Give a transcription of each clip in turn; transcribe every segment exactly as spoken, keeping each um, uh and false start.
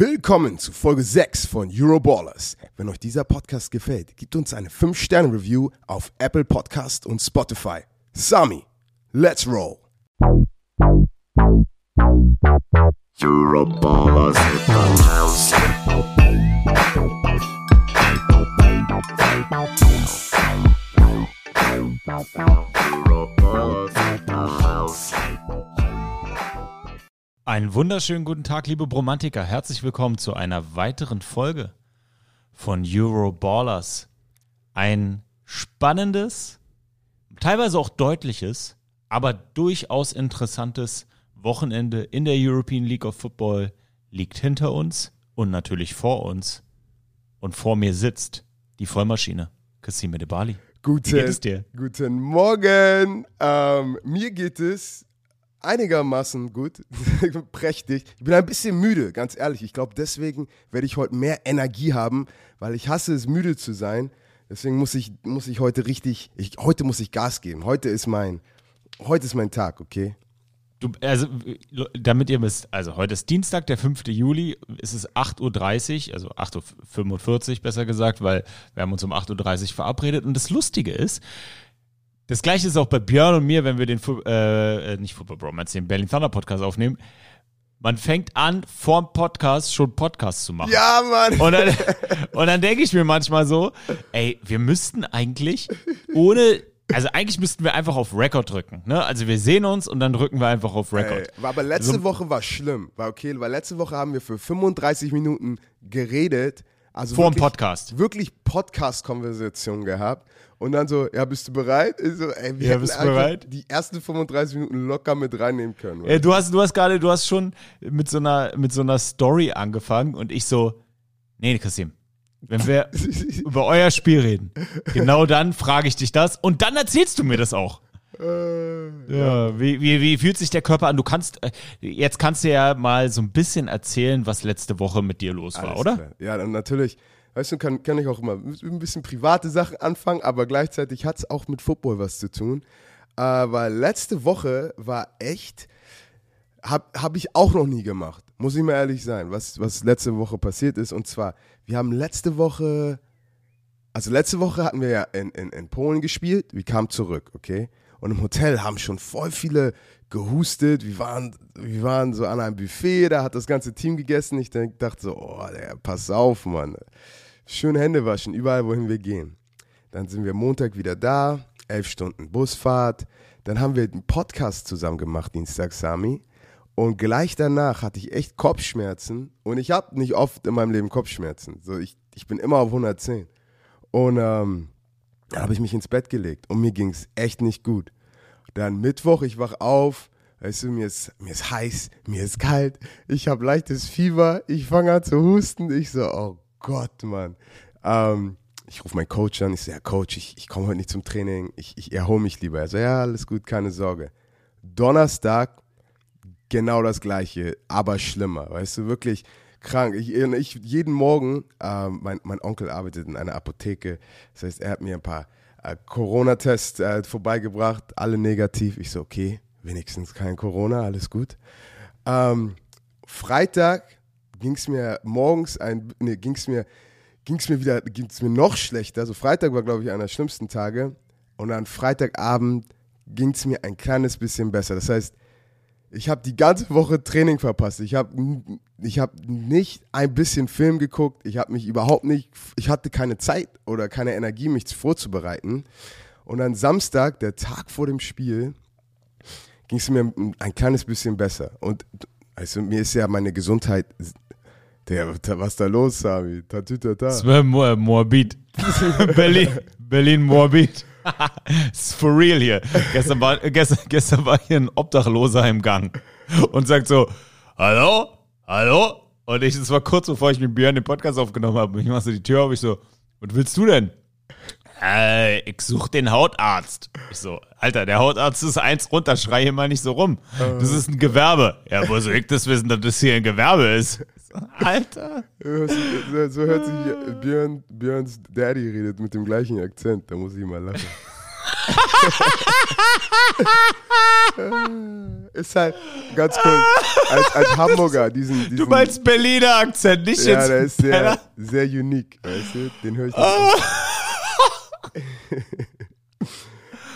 Willkommen zu Folge sechs von Euroballers. Wenn euch dieser Podcast gefällt, gebt uns eine fünf Sterne Review auf Apple Podcast und Spotify. Sami, let's roll! Euroballers hit the house. Euroballers hit the house. Einen wunderschönen guten Tag, liebe Bromantiker. Herzlich willkommen zu einer weiteren Folge von Euroballers. Ein spannendes, teilweise auch deutliches, aber durchaus interessantes Wochenende in der European League of Football liegt hinter uns und natürlich vor uns. Und vor mir sitzt die Vollmaschine, Kassim Edebali. Guten, Wie geht es dir? Guten Morgen. Ähm, mir geht es einigermaßen gut, prächtig. Ich bin ein bisschen müde, ganz ehrlich. Ich glaube, deswegen werde ich heute mehr Energie haben, weil ich hasse es, müde zu sein. Deswegen muss ich, muss ich heute richtig, ich, heute muss ich Gas geben. Heute ist mein, heute ist mein Tag, okay? Du, also, damit ihr wisst, also heute ist Dienstag, der fünfte Juli, es ist acht Uhr dreißig, also acht Uhr fünfundvierzig besser gesagt, weil wir haben uns um acht Uhr dreißig verabredet. Und das Lustige ist, das Gleiche ist auch bei Björn und mir, wenn wir den, äh, nicht Football Bromance, den Berlin Thunder Podcast aufnehmen. Man fängt an, vorm Podcast schon Podcasts zu machen. Ja, Mann! Und dann, und dann denke ich mir manchmal so, ey, wir müssten eigentlich ohne, also eigentlich müssten wir einfach auf Record drücken. Ne? Also wir sehen uns und dann drücken wir einfach auf Record. Ey, aber letzte also, Woche war schlimm, war okay, weil letzte Woche haben wir für fünfunddreißig Minuten geredet. Also vor dem Podcast. Wirklich Podcast-Konversation gehabt. Und dann so, ja, bist du bereit? Ich so, ey, wir ja, bist du bereit? Die ersten fünfunddreißig Minuten locker mit reinnehmen können. Ja, du hast, du hast gerade, du hast schon mit so einer, mit so einer Story angefangen und ich so, nee, Kassim, wenn wir über euer Spiel reden, genau dann frage ich dich das und dann erzählst du mir das auch. Äh, ja, ja. Wie, wie, wie fühlt sich der Körper an? Du kannst, jetzt kannst du ja mal so ein bisschen erzählen, was letzte Woche mit dir los war, alles oder? Klar. Ja, dann natürlich. Weißt du, kann, kann ich auch immer ein bisschen private Sachen anfangen, aber gleichzeitig hat es auch mit Football was zu tun. Aber letzte Woche war echt, habe hab ich auch noch nie gemacht, muss ich mal ehrlich sein, was, was letzte Woche passiert ist. Und zwar, wir haben letzte Woche, also letzte Woche hatten wir ja in, in, in Polen gespielt, wir kamen zurück, okay? Und im Hotel haben schon voll viele gehustet. Wir waren, wir waren so an einem Buffet, da hat das ganze Team gegessen. Ich dachte so, oh, der, pass auf, Mann. Schön Hände waschen, überall, wohin wir gehen. Dann sind wir Montag wieder da, elf Stunden Busfahrt. Dann haben wir einen Podcast zusammen gemacht, Dienstag, Sami. Und gleich danach hatte ich echt Kopfschmerzen. Und ich habe nicht oft in meinem Leben Kopfschmerzen. So, ich, ich bin immer auf hundertzehn. Und ähm, dann habe ich mich ins Bett gelegt und mir ging es echt nicht gut. Dann Mittwoch, ich wach auf, weißt du, mir ist, mir ist heiß, mir ist kalt, ich habe leichtes Fieber, ich fange an zu husten. Ich so, oh Gott, Mann. Ähm, ich rufe meinen Coach an, ich so, ja Coach, ich, ich komme heute nicht zum Training, ich, ich erhole mich lieber. Er so, ja, alles gut, keine Sorge. Donnerstag, genau das Gleiche, aber schlimmer, weißt du, wirklich krank. Ich, ich jeden Morgen, äh, mein, mein Onkel arbeitet in einer Apotheke, das heißt, er hat mir ein paar äh, Corona-Tests äh, vorbeigebracht, alle negativ. Ich so, okay, wenigstens kein Corona, alles gut. Ähm, Freitag ging es mir morgens, ein, nee, ging es mir, ging's mir wieder, ging es mir noch schlechter. Also Freitag war, glaube ich, einer der schlimmsten Tage. Und dann Freitagabend ging es mir ein kleines bisschen besser. Das heißt, ich habe die ganze Woche Training verpasst. Ich habe ich hab nicht ein bisschen Film geguckt. Ich habe mich überhaupt nicht, ich hatte keine Zeit oder keine Energie, mich vorzubereiten. Und dann Samstag, der Tag vor dem Spiel, ging es mir ein kleines bisschen besser. Und also mir ist ja meine Gesundheit, der, was da los, Sami? Tatütata. Das war morbid. Berlin, Berlin morbid. It's for real hier. Gestern war, gestern, gestern war hier ein Obdachloser im Gang und sagt so, hallo, hallo? Und ich, das war kurz bevor ich mit Björn den Podcast aufgenommen habe. Ich mache so die Tür auf, ich so, was willst du denn? Äh, ich suche den Hautarzt. Ich so, Alter, der Hautarzt ist eins runter, schrei hier mal nicht so rum. Das ist ein Gewerbe. Ja, wo soll ich das wissen, dass das hier ein Gewerbe ist? Alter. So hört sich Björn, Björns Daddy redet mit dem gleichen Akzent. Da muss ich mal lachen. Ist halt ganz cool. Als, als Hamburger, diesen, diesen. Du meinst Berliner Akzent, nicht ja, jetzt. Ja, der ist sehr, sehr unique, weißt du? Den höre ich nicht.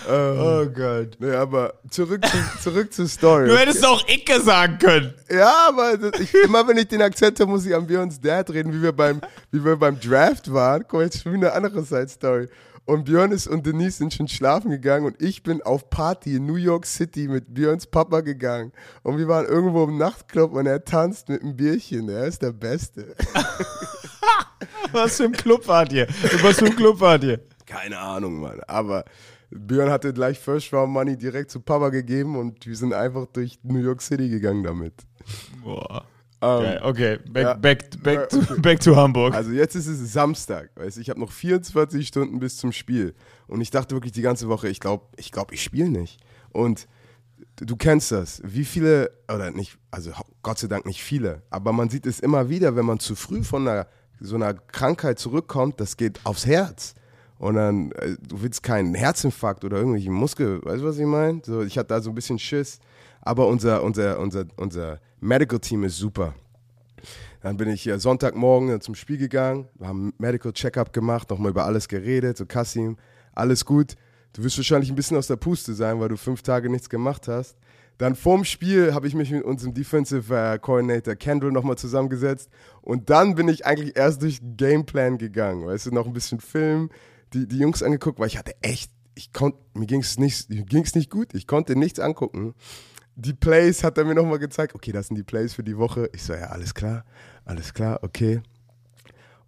Oh, oh Gott. Ja, aber zurück, zu, zurück zur Story. Du hättest auch Icke sagen können. Ja, aber das, ich, immer wenn ich den Akzent habe, muss ich an Björns Dad reden, wie wir beim, wie wir beim Draft waren. Guck mal, jetzt schon eine andere Side-Story. Und Björn ist und Denise sind schon schlafen gegangen und ich bin auf Party in New York City mit Björns Papa gegangen. Und wir waren irgendwo im Nachtclub und er tanzt mit einem Bierchen. Er ist der Beste. Was für ein Club wart ihr? Was für ein Club wart ihr? Keine Ahnung, Mann. Aber Björn hatte gleich First Round Money direkt zu Papa gegeben und wir sind einfach durch New York City gegangen damit. Boah. Okay, okay. Back, ja. back, back, to, back to Hamburg. Also jetzt ist es Samstag, weißt du, ich habe noch vierundzwanzig Stunden bis zum Spiel und ich dachte wirklich die ganze Woche, ich glaube, ich, glaub, ich spiele nicht. Und du kennst das, wie viele, oder nicht, also Gott sei Dank nicht viele, aber man sieht es immer wieder, wenn man zu früh von einer, so einer Krankheit zurückkommt, das geht aufs Herz. Und dann, du willst keinen Herzinfarkt oder irgendwelche Muskel, weißt du, was ich meine? So, ich hatte da so ein bisschen Schiss. Aber unser, unser, unser, unser Medical Team ist super. Dann bin ich Sonntagmorgen zum Spiel gegangen, haben Medical Check-up gemacht, nochmal über alles geredet, so Kassim, alles gut. Du wirst wahrscheinlich ein bisschen aus der Puste sein, weil du fünf Tage nichts gemacht hast. Dann vorm Spiel habe ich mich mit unserem Defensive Coordinator Kendrick nochmal zusammengesetzt und dann bin ich eigentlich erst durch den Gameplan gegangen, weißt du, noch ein bisschen Film, die, die Jungs angeguckt, weil ich hatte echt, ich konnte, mir ging es nicht, ging's nicht gut, ich konnte nichts angucken. Die Plays hat er mir nochmal gezeigt. Okay, das sind die Plays für die Woche. Ich so, ja, alles klar, alles klar, okay.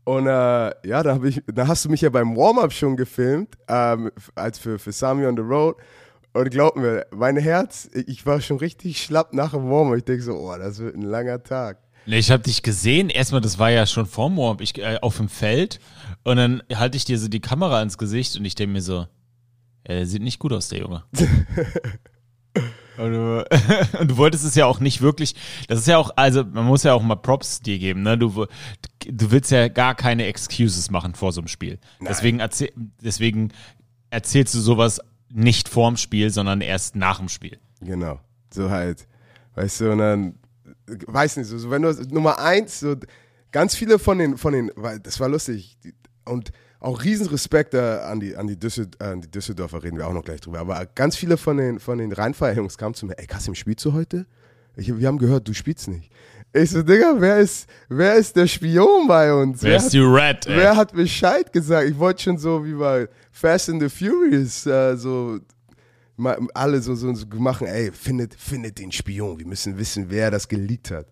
Und äh, ja, da, hab ich, da hast du mich ja beim Warm-Up schon gefilmt, ähm, als für, für Sami on the Road. Und glaub mir, mein Herz, ich war schon richtig schlapp nach dem Warm-Up. Ich denke so, oh, das wird ein langer Tag. Nee, ich habe dich gesehen. Erstmal, das war ja schon vor dem Warm-Up, ich, äh, auf dem Feld. Und dann halte ich dir so die Kamera ins Gesicht und ich denke mir so, äh, sieht nicht gut aus, der Junge. Und du, und du wolltest es ja auch nicht wirklich, das ist ja auch, also man muss ja auch mal Props dir geben, ne? Du, du willst ja gar keine Excuses machen vor so einem Spiel. Deswegen, erzähl, deswegen erzählst du sowas nicht vorm Spiel, sondern erst nach dem Spiel. Genau, so halt, weißt du, und dann, weiß nicht, so, so wenn du, Nummer eins, so ganz viele von den, von den, weil das war lustig und auch Riesenrespekt äh, an, die, an, die Düssel- äh, an die Düsseldorfer, reden wir auch noch gleich drüber. Aber ganz viele von den, von den Rhein Fire Jungs kamen zu mir, ey Kassim, spielst du heute? Ich, wir haben gehört, du spielst nicht. Ich so, Digga, wer ist, wer ist der Spion bei uns? Wer, wer ist hat, die Rat, ey? Wer hat Bescheid gesagt? Ich wollte schon so wie bei Fast and the Furious äh, so mal, alle so, so, so machen, ey, findet, findet den Spion. Wir müssen wissen, wer das geleakt hat.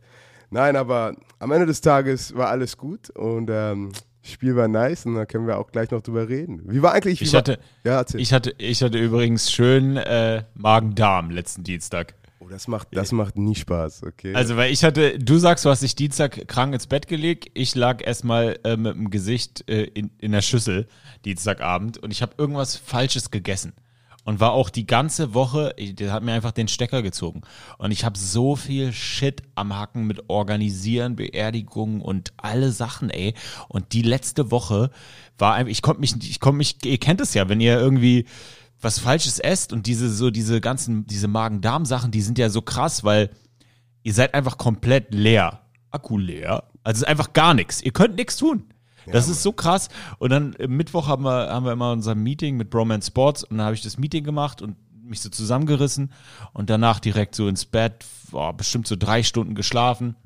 Nein, aber am Ende des Tages war alles gut und ähm, Spiel war nice und da können wir auch gleich noch drüber reden. Wie war eigentlich? Wie ich, war, hatte, ja, ich, hatte, ich hatte übrigens schön äh, Magen-Darm letzten Dienstag. Oh, das macht, das macht nie Spaß, okay. Also, weil ich hatte, du sagst, du hast dich Dienstag krank ins Bett gelegt. Ich lag erstmal äh, mit dem Gesicht äh, in, in der Schüssel Dienstagabend und ich habe irgendwas Falsches gegessen. Und war auch die ganze Woche, der hat mir einfach den Stecker gezogen. Und ich habe so viel Shit am Hacken mit Organisieren, Beerdigungen und alle Sachen, ey. Und die letzte Woche war einfach, ich konnte mich, ich konnte mich, ihr kennt es ja, wenn ihr irgendwie was Falsches esst und diese, so diese ganzen, diese Magen-Darm-Sachen, die sind ja so krass, weil ihr seid einfach komplett leer. Akku leer. Also es ist einfach gar nichts. Ihr könnt nichts tun. Das ja, ist so krass. Und dann Mittwoch haben wir, haben wir immer unser Meeting mit Broman Sports und dann habe ich das Meeting gemacht und mich so zusammengerissen und danach direkt so ins Bett, boah, bestimmt so drei Stunden geschlafen.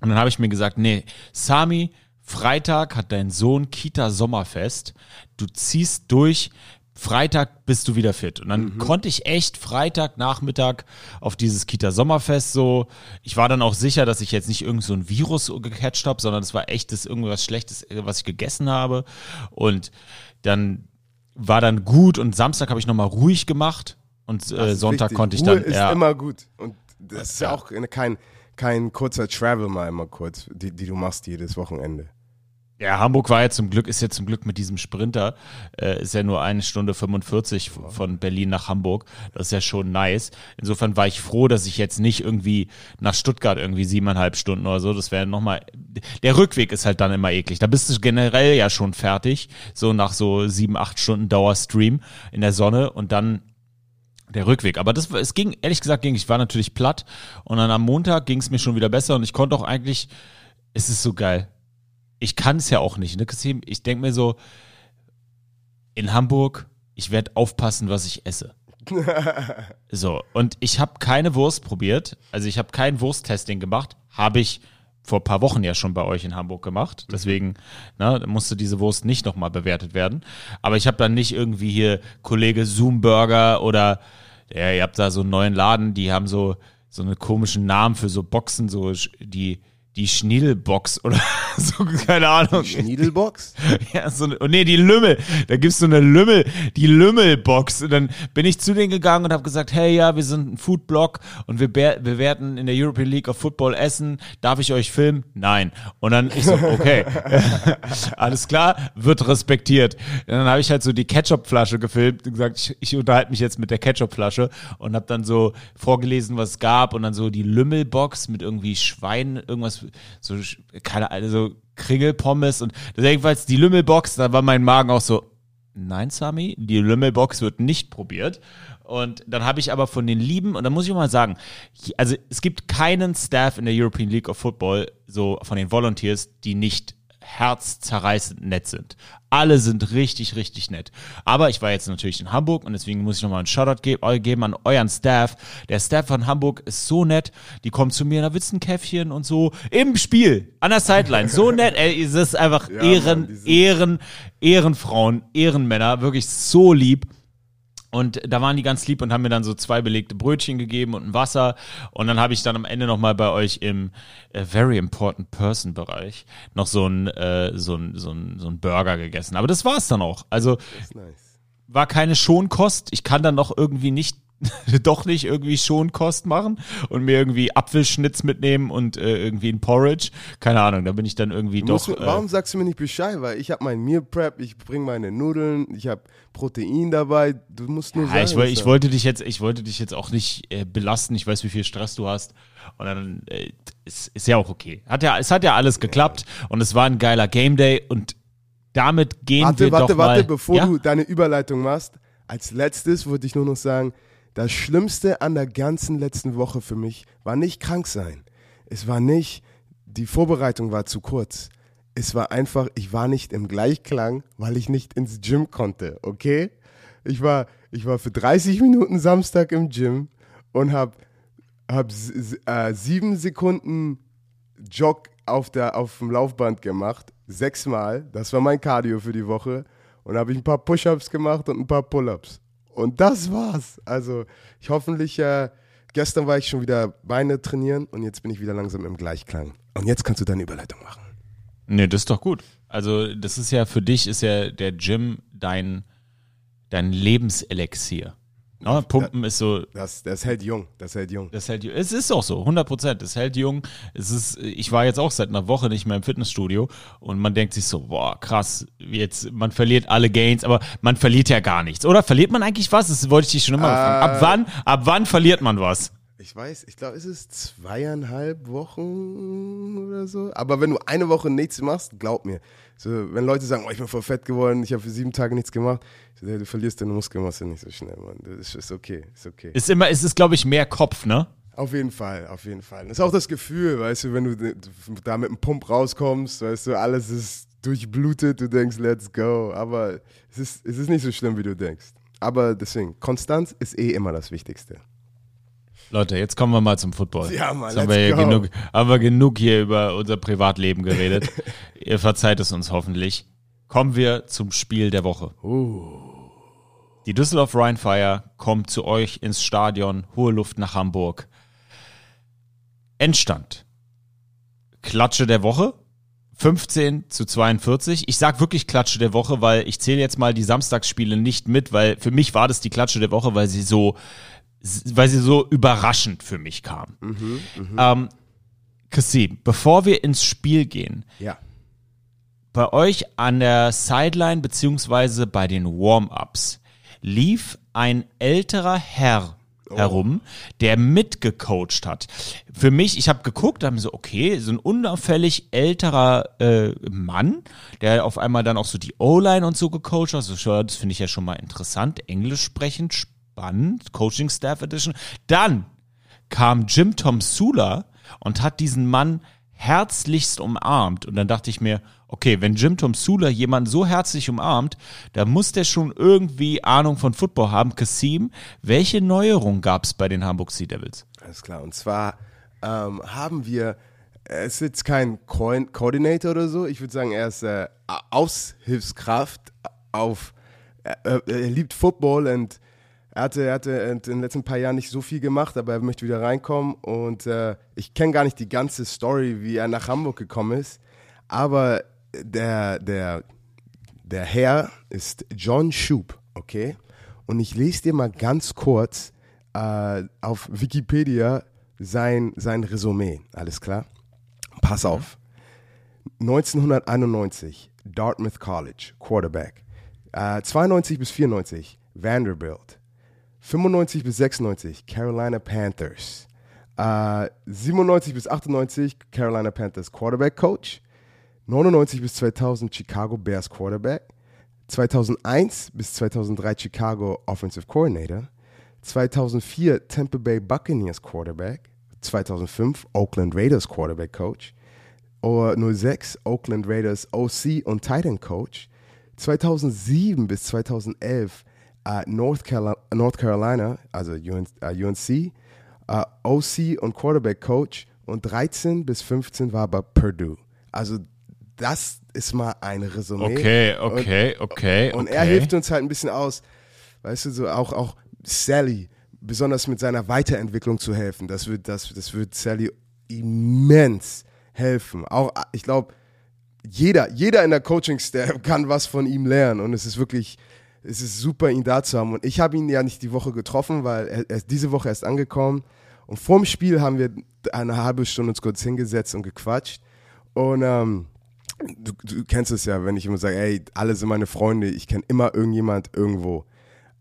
Und dann habe ich mir gesagt, nee, Sami, Freitag hat dein Sohn Kita-Sommerfest, du ziehst durch, Freitag bist du wieder fit. Und dann mhm. konnte ich echt Freitagnachmittag auf dieses Kita-Sommerfest so, ich war dann auch sicher, dass ich jetzt nicht irgend so ein Virus gecatcht habe, sondern es war echt das irgendwas Schlechtes, was ich gegessen habe. Und dann war dann gut und Samstag habe ich nochmal ruhig gemacht und äh, Sonntag konnte ich Ruhe dann. Ruhe ist ja, immer gut und das ist ja auch kein, kein kurzer Travel mal immer kurz, die, die du machst jedes Wochenende. Ja, Hamburg war ja zum Glück, ist ja zum Glück mit diesem Sprinter, äh, ist ja nur eine Stunde fünfundvierzig von Berlin nach Hamburg. Das ist ja schon nice. Insofern war ich froh, dass ich jetzt nicht irgendwie nach Stuttgart irgendwie siebeneinhalb Stunden oder so, das wäre nochmal, der Rückweg ist halt dann immer eklig. Da bist du generell ja schon fertig, so nach so sieben, acht Stunden Dauerstream in der Sonne und dann der Rückweg, aber das es ging, ehrlich gesagt ging, ich war natürlich platt und dann am Montag ging es mir schon wieder besser und ich konnte auch eigentlich, es ist so geil. Ich kann es ja auch nicht, ne, Kassim? Ich denke mir so, in Hamburg, ich werde aufpassen, was ich esse. So, und ich habe keine Wurst probiert, also ich habe kein Wursttesting gemacht, habe ich vor ein paar Wochen ja schon bei euch in Hamburg gemacht, deswegen ne, musste diese Wurst nicht nochmal bewertet werden, aber ich habe dann nicht irgendwie hier Kollege Zoom-Burger oder ja, ihr habt da so einen neuen Laden, die haben so, so einen komischen Namen für so Boxen, so die Die Schniedelbox oder so, keine Ahnung. Die Schniedelbox? Ja, so eine, oh nee, die Lümmel. Da gibt's so eine Lümmel, die Lümmelbox. Und dann bin ich zu denen gegangen und habe gesagt, hey, ja, wir sind ein Foodblog und wir bewerten in der European League of Football Essen. Darf ich euch filmen? Nein. Und dann ich so, okay, alles klar, wird respektiert. Und dann habe ich halt so die Ketchupflasche gefilmt und gesagt, ich, ich unterhalte mich jetzt mit der Ketchupflasche und habe dann so vorgelesen, was es gab und dann so die Lümmelbox mit irgendwie Schwein, irgendwas so, keine Ahnung, so Kringelpommes und jedenfalls die Lümmelbox, da war mein Magen auch so, nein, Sami, die Lümmelbox wird nicht probiert. Und dann habe ich aber von den Lieben, und da muss ich auch mal sagen, also es gibt keinen Staff in der European League of Football, so von den Volunteers, die nicht herzzerreißend nett sind. Alle sind richtig, richtig nett. Aber ich war jetzt natürlich in Hamburg und deswegen muss ich nochmal einen Shoutout geben an euren Staff. Der Staff von Hamburg ist so nett. Die kommen zu mir, da willst du ein Käffchen und so. Im Spiel, an der Sideline. So nett. Ey, es ist einfach ja, Ehren, Mann, Ehren, Ehrenfrauen, Ehrenmänner. Wirklich so lieb. Und da waren die ganz lieb und haben mir dann so zwei belegte Brötchen gegeben und ein Wasser. Und dann habe ich dann am Ende nochmal bei euch im äh, Very Important Person Bereich noch so einen äh, so ein, so ein, so ein Burger gegessen. Aber das war es dann auch. Also nice. War keine Schonkost. Ich kann dann noch irgendwie nicht, doch nicht irgendwie Schonkost machen und mir irgendwie Apfelschnitz mitnehmen und äh, irgendwie ein Porridge. Keine Ahnung, da bin ich dann irgendwie du doch... Mir, warum äh, sagst du mir nicht Bescheid? Weil ich habe mein Meal Prep, ich bringe meine Nudeln, ich habe... Protein dabei, du musst nur ja, sagen. Ich, woll, ich, wollte dich jetzt, ich wollte dich jetzt auch nicht äh, belasten, ich weiß, wie viel Stress du hast. Und dann äh, ist, ist ja auch okay. Hat ja, es hat ja alles geklappt ja. Und es war ein geiler Game Day und damit gehen warte, wir warte, doch warte, mal... Warte, warte, bevor ja? du deine Überleitung machst, als letztes würde ich nur noch sagen, das Schlimmste an der ganzen letzten Woche für mich war nicht krank sein. Es war nicht, die Vorbereitung war zu kurz. Es war einfach, ich war nicht im Gleichklang, weil ich nicht ins Gym konnte, okay? Ich war, ich war für dreißig Minuten Samstag im Gym und habe hab äh, sieben Sekunden Jog auf, der, auf dem Laufband gemacht, sechsmal, das war mein Cardio für die Woche. Und habe ich ein paar Push-Ups gemacht und ein paar Pull-Ups. Und das war's. Also ich hoffentlich, äh, gestern war ich schon wieder Beine trainieren und jetzt bin ich wieder langsam im Gleichklang. Und jetzt kannst du deine Überleitung machen. Nee, das ist doch gut. Also das ist ja für dich, ist ja der Gym dein, dein Lebenselixier. Ne? Pumpen das, ist so... Das, das hält jung, das hält jung. Das hält jung. Es ist auch so, hundert Prozent. Es hält jung. Es ist, ich war jetzt auch seit einer Woche nicht mehr im Fitnessstudio und man denkt sich so, boah, krass, jetzt, man verliert alle Gains, aber man verliert ja gar nichts. Oder verliert man eigentlich was? Das wollte ich dich schon immer äh, fragen. Ab wann, ab wann verliert man was? Ich weiß, ich glaube, es ist zweieinhalb Wochen oder so. Aber wenn du eine Woche nichts machst, glaub mir. So, wenn Leute sagen, oh, ich bin voll fett geworden, ich habe für sieben Tage nichts gemacht. So, du verlierst deine Muskelmasse nicht so schnell, Mann. Das ist, ist okay, ist okay. Ist immer, ist es, glaube ich, mehr Kopf, ne? Auf jeden Fall, auf jeden Fall. Das ist auch das Gefühl, weißt du, wenn du da mit einem Pump rauskommst, weißt du, alles ist durchblutet, du denkst, let's go. Aber es ist, es ist nicht so schlimm, wie du denkst. Aber deswegen, Konstanz ist eh immer das Wichtigste. Leute, jetzt kommen wir mal zum Football. Ja, Mann, jetzt haben wir, genug, haben wir genug hier über unser Privatleben geredet. Ihr verzeiht es uns hoffentlich. Kommen wir zum Spiel der Woche. Uh. Die Düsseldorf Rhein Fire kommt zu euch ins Stadion, hohe Luft nach Hamburg. Endstand. Klatsche der Woche. fünfzehn zu zweiundvierzig. Ich sag wirklich Klatsche der Woche, weil ich zähle jetzt mal die Samstagsspiele nicht mit, weil für mich war das die Klatsche der Woche, weil sie so... weil sie so überraschend für mich kam. Mhm, mh. ähm, Kassim, bevor wir ins Spiel gehen, ja. Bei euch an der Sideline beziehungsweise bei den Warm-Ups lief ein älterer Herr oh. herum, der mitgecoacht hat. Für mich, ich habe geguckt, habe mir so, okay, so ein unauffällig älterer äh, Mann, der auf einmal dann auch so die O-Line und so gecoacht hat. Also, das finde ich ja schon mal interessant, englisch sprechend, spannend, Coaching Staff Edition. Dann kam Jim Tomsula und hat diesen Mann herzlichst umarmt. Und dann dachte ich mir, okay, wenn Jim Tomsula jemanden so herzlich umarmt, dann muss der schon irgendwie Ahnung von Football haben. Kassim, welche Neuerung gab es bei den Hamburg Sea Devils? Alles klar, und zwar ähm, haben wir, es ist jetzt kein Co- Coordinator oder so, ich würde sagen, er ist äh, Aushilfskraft auf, äh, er liebt Football und Er hatte, er hatte in den letzten paar Jahren nicht so viel gemacht, aber er möchte wieder reinkommen. Und äh, ich kenne gar nicht die ganze Story, wie er nach Hamburg gekommen ist. Aber der, der, der Herr ist John Shoop, okay? Und ich lese dir mal ganz kurz äh, auf Wikipedia sein, sein Resümee. Alles klar? Pass auf. neunzehnhunderteinundneunzig, Dartmouth College, Quarterback. Äh, zweiundneunzig bis vierundneunzig, Vanderbilt. fünfundneunzig bis sechsundneunzig, Carolina Panthers. Uh, siebenundneunzig bis achtundneunzig, Carolina Panthers Quarterback Coach. neunundneunzig bis zweitausend, Chicago Bears Quarterback. zweitausendeins bis zweitausenddrei, Chicago Offensive Coordinator. zweitausendvier, Tampa Bay Buccaneers Quarterback. zweitausendfünf, Oakland Raiders Quarterback Coach. null sechs, Oakland Raiders O C und Tight End Coach. zweitausendsieben bis zweitausendelf, Uh, North, Carol- North Carolina, also U N C, uh, O C und Quarterback Coach, und dreizehn bis fünfzehn war bei Purdue. Also das ist mal ein Resümee. Okay, okay, und, okay. Und okay. Er hilft uns halt ein bisschen aus, weißt du, so auch, auch Sally, besonders mit seiner Weiterentwicklung zu helfen. Das wird, das, das wird Sally immens helfen. Auch, ich glaube, jeder, jeder in der Coaching-Staff kann was von ihm lernen, und es ist wirklich... Es ist super, ihn da zu haben. Und ich habe ihn ja nicht die Woche getroffen, weil er, er ist diese Woche erst angekommen. Und vorm Spiel haben wir eine halbe Stunde uns kurz hingesetzt und gequatscht. Und ähm, du, du kennst es ja, wenn ich immer sage, ey, alle sind meine Freunde, ich kenne immer irgendjemand irgendwo.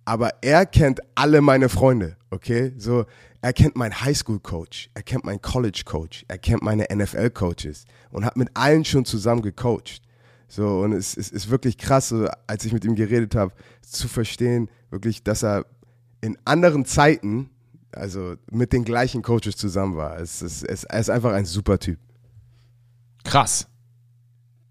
Aber er kennt alle meine Freunde, okay? So, er kennt meinen Highschool-Coach, er kennt meinen College-Coach, er kennt meine N F L-Coaches und hat mit allen schon zusammen gecoacht. So, und es, es ist wirklich krass, so, als ich mit ihm geredet habe, zu verstehen, wirklich, dass er in anderen Zeiten, also mit den gleichen Coaches zusammen war. Es, es, es, er ist einfach ein super Typ. Krass.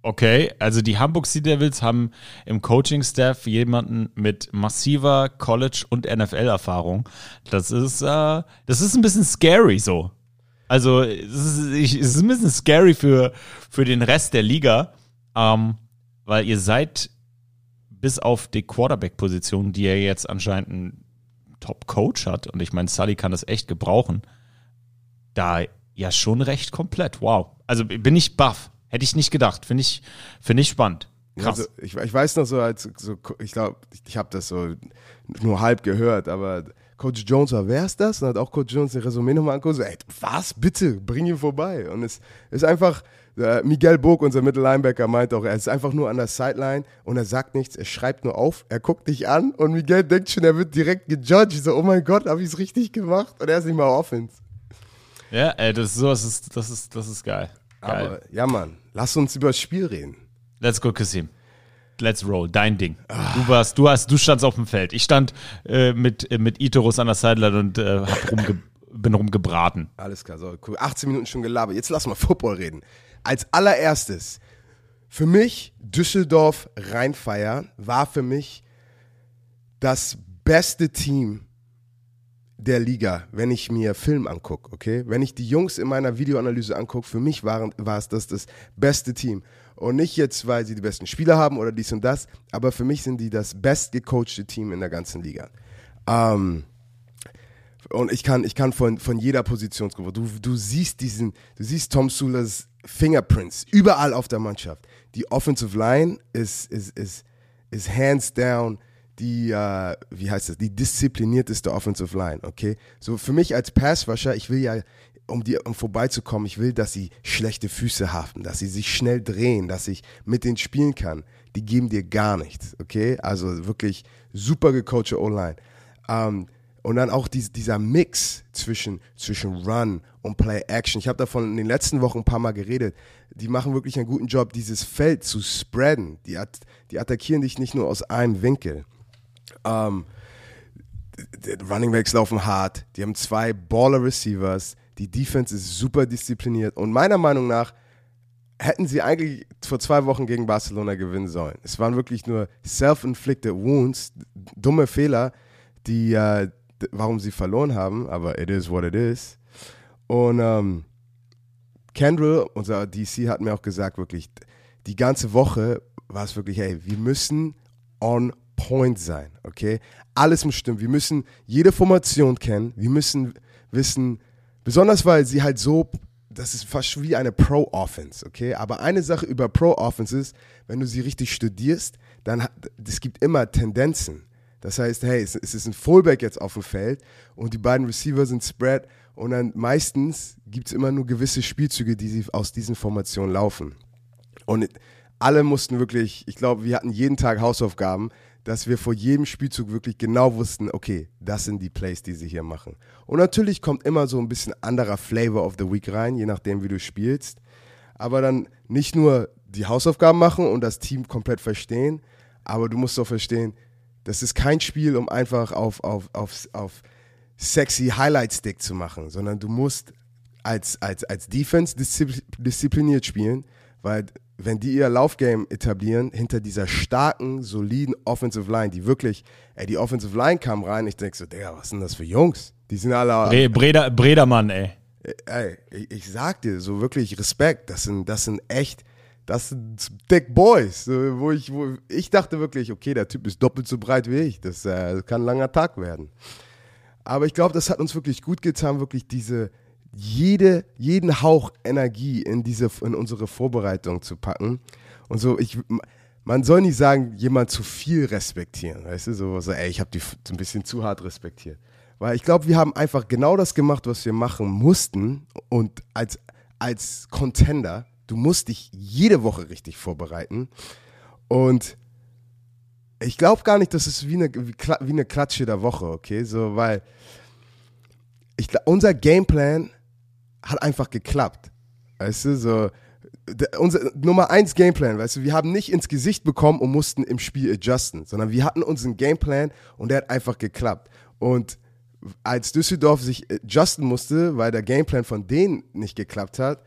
Okay, also die Hamburg Sea Devils haben im Coaching-Staff jemanden mit massiver College- und N F L-Erfahrung. Das ist, äh, das ist ein bisschen scary so. Also es ist, ich, es ist ein bisschen scary für, für den Rest der Liga. Um, weil ihr seid bis auf die Quarterback-Position, die er jetzt anscheinend einen Top-Coach hat, und ich meine, Sully kann das echt gebrauchen, da ja schon recht komplett. Wow. Also bin ich baff. Hätte ich nicht gedacht. Finde ich, find ich spannend. Krass. Also, ich, ich weiß noch so, als so, ich glaube, ich, ich habe das so nur halb gehört, aber Coach Jones war, wer ist das? Und hat auch Coach Jones den Resümee nochmal angeguckt. So, ey, was? Bitte, bring ihn vorbei. Und es ist einfach... Miguel Burg, unser Mittellinebacker, meint auch, er ist einfach nur an der Sideline und er sagt nichts, er schreibt nur auf, er guckt dich an, und Miguel denkt schon, er wird direkt gejudged. So, oh mein Gott, habe ich es richtig gemacht? Und er ist nicht mal offense. Ja, ey, das ist so, das ist, das ist, das ist geil. geil. Aber, ja, Mann, lass uns über das Spiel reden. Let's go, Kassim. Let's roll, dein Ding. Ach. Du warst, du hast, du standst auf dem Feld. Ich stand äh, mit, mit Iterus an der Sideline und äh, hab rumge- bin rumgebraten. Alles klar, so, cool. achtzehn Minuten schon gelabert. Jetzt lass mal Football reden. Als allererstes, für mich, Düsseldorf Rhein Fire war für mich das beste Team der Liga, wenn ich mir Film angucke, okay? Wenn ich die Jungs in meiner Videoanalyse angucke, für mich waren, war es das, das beste Team. Und nicht jetzt, weil sie die besten Spieler haben oder dies und das, aber für mich sind die das bestgecoachte Team in der ganzen Liga. Ähm... Und ich kann, ich kann von, von jeder Positionsgruppe, du, du siehst diesen, du siehst Tomsulas Fingerprints überall auf der Mannschaft. Die Offensive Line ist, ist, ist, ist hands down die, äh, wie heißt das, die disziplinierteste Offensive Line, okay? So für mich als Passrusher, ich will ja, um dir um vorbeizukommen, ich will, dass sie schlechte Füße haben, dass sie sich schnell drehen, dass ich mit denen spielen kann. Die geben dir gar nichts, okay? Also wirklich super gecoachte O-Line. Ähm, und dann auch die, dieser Mix zwischen, zwischen Run und Play-Action. Ich habe davon in den letzten Wochen ein paar Mal geredet. Die machen wirklich einen guten Job, dieses Feld zu spreaden. Die, at- die attackieren dich nicht nur aus einem Winkel. Ähm, Running Backs laufen hart. Die haben zwei Baller-Receivers. Die Defense ist super diszipliniert und meiner Meinung nach hätten sie eigentlich vor zwei Wochen gegen Barcelona gewinnen sollen. Es waren wirklich nur self-inflicted wounds, dumme Fehler, die, äh, d- warum sie verloren haben, aber it is what it is. Und ähm, Kendrick, unser D C, hat mir auch gesagt, wirklich, die ganze Woche war es wirklich, hey, wir müssen on point sein, okay? Alles muss stimmen. Wir müssen jede Formation kennen. Wir müssen wissen, besonders weil sie halt so, das ist fast wie eine Pro-Offense, okay? Aber eine Sache über Pro-Offense ist, wenn du sie richtig studierst, dann es gibt immer Tendenzen. Das heißt, hey, es ist ein Fullback jetzt auf dem Feld und die beiden Receiver sind spread und dann meistens gibt es immer nur gewisse Spielzüge, die sie aus diesen Formationen laufen. Und alle mussten wirklich, ich glaube, wir hatten jeden Tag Hausaufgaben, dass wir vor jedem Spielzug wirklich genau wussten, okay, das sind die Plays, die sie hier machen. Und natürlich kommt immer so ein bisschen anderer Flavor of the Week rein, je nachdem, wie du spielst. Aber dann nicht nur die Hausaufgaben machen und das Team komplett verstehen, aber du musst auch verstehen, das ist kein Spiel, um einfach auf, auf, auf, auf sexy Highlight-Stick zu machen, sondern du musst als, als, als Defense diszipliniert spielen, weil wenn die ihr Laufgame etablieren, hinter dieser starken, soliden Offensive Line, die wirklich, ey, die Offensive Line kam rein, ich denke so, Digga, was sind das für Jungs? Die sind alle... Bre- Breda- Bredermann, ey. Ey, ich, ich sag dir, so wirklich Respekt, das sind, das sind echt, das sind Dick Boys, wo ich, wo ich dachte wirklich, okay, der Typ ist doppelt so breit wie ich, das äh, kann ein langer Tag werden. Aber ich glaube, das hat uns wirklich gut getan, wirklich diese... Jede, jeden Hauch Energie in, diese, in unsere Vorbereitung zu packen. Und so, ich, man soll nicht sagen, jemand zu viel respektieren. Weißt du, so, so ey, ich habe die ein bisschen zu hart respektiert. Weil ich glaube, wir haben einfach genau das gemacht, was wir machen mussten. Und als, als Contender, du musst dich jede Woche richtig vorbereiten. Und ich glaube gar nicht, das ist wie eine, wie eine Klatsche der Woche, okay? So, weil ich, unser Gameplan hat einfach geklappt, weißt du, so, d- unser Nummer eins Gameplan, weißt du, wir haben nicht ins Gesicht bekommen und mussten im Spiel adjusten, sondern wir hatten unseren Gameplan und der hat einfach geklappt und als Düsseldorf sich adjusten musste, weil der Gameplan von denen nicht geklappt hat,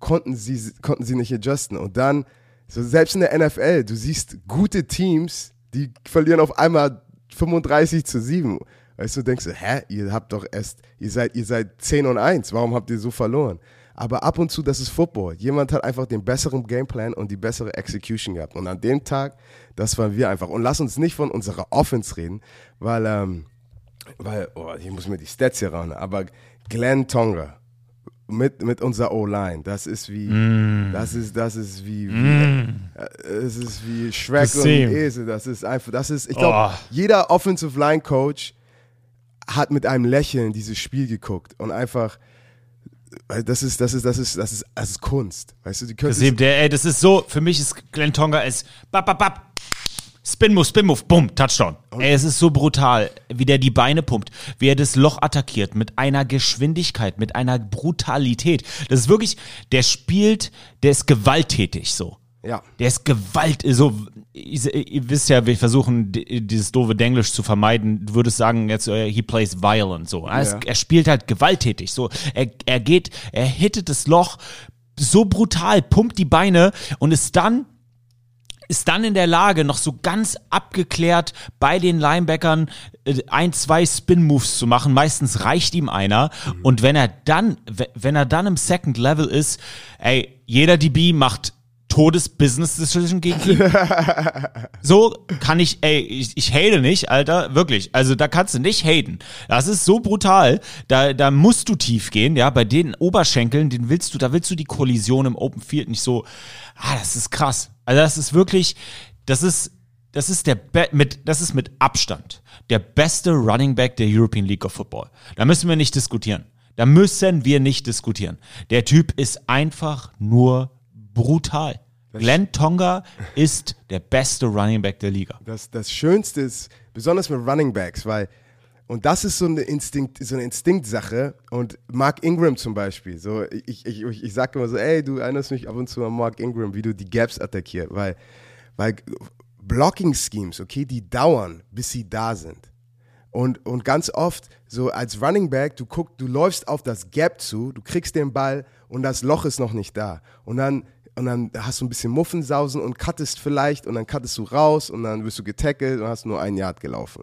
konnten sie, konnten sie nicht adjusten und dann, so selbst in der N F L, du siehst gute Teams, die verlieren auf einmal fünfunddreißig zu sieben. Weißt du, denkst du, hä, ihr habt doch erst, ihr seid, ihr seid zehn und eins, warum habt ihr so verloren? Aber ab und zu, das ist Football. Jemand hat einfach den besseren Gameplan und die bessere Execution gehabt. Und an dem Tag, das waren wir einfach. Und lass uns nicht von unserer Offense reden, weil, ähm, weil, oh, ich muss mir die Stats hier rauen, aber Glen Toonga mit, mit unserer O-Line, das ist wie, mm. das ist, das ist wie, mm. wie äh, es ist wie Shrek und Esel, das ist einfach, das ist, ich glaube, oh. jeder Offensive Line Coach hat mit einem Lächeln dieses Spiel geguckt und einfach, das ist, das ist, das ist, das ist, das ist Kunst, weißt du, die können das, ist, der, ey, das ist so, für mich ist Glen Toonga ist, bap, bap, bap, Spin-Move, Spin-Move, bumm, Touchdown. Ey, es ist so brutal, wie der die Beine pumpt, wie er das Loch attackiert, mit einer Geschwindigkeit, mit einer Brutalität. Das ist wirklich, der spielt, der ist gewalttätig so. Ja. Der ist Gewalt, so, ihr wisst ja, wir versuchen, dieses doofe Denglisch zu vermeiden. Du würdest sagen, jetzt, he plays violent, so. Er, ja. er spielt halt gewalttätig, so. Er, er geht, er hittet das Loch so brutal, pumpt die Beine und ist dann, ist dann in der Lage, noch so ganz abgeklärt bei den Linebackern ein, zwei Spin-Moves zu machen. Meistens reicht ihm einer. Mhm. Und wenn er dann, wenn er dann im Second Level ist, ey, jeder D B macht Todes-Business-Decision gegen ihn. So kann ich, ey, ich, ich hate nicht, Alter, wirklich. Also da kannst du nicht haten. Das ist so brutal. Da, da musst du tief gehen, ja, bei den Oberschenkeln, den willst du, da willst du die Kollision im Open Field nicht so, ah, das ist krass. Also das ist wirklich, das ist, das ist der, Be- mit, das ist mit Abstand der beste Running Back der European League of Football. Da müssen wir nicht diskutieren. Da müssen wir nicht diskutieren. Der Typ ist einfach nur brutal. Das Glen Toonga ist der beste Running Back der Liga. Das, das Schönste ist, besonders mit Running Backs, weil, und das ist so eine, Instinkt, so eine Instinktsache. Und Mark Ingram zum Beispiel, so, ich, ich, ich sage immer so, ey, du erinnerst mich ab und zu an Mark Ingram, wie du die Gaps attackiert, weil, weil Blocking-Schemes, okay, die dauern, bis sie da sind. Und, und ganz oft, so als Running Back, du guckst, du läufst auf das Gap zu, du kriegst den Ball und das Loch ist noch nicht da. Und dann Und dann hast du ein bisschen Muffensausen und cuttest vielleicht und dann cuttest du raus und dann wirst du getackelt und hast nur einen Yard gelaufen.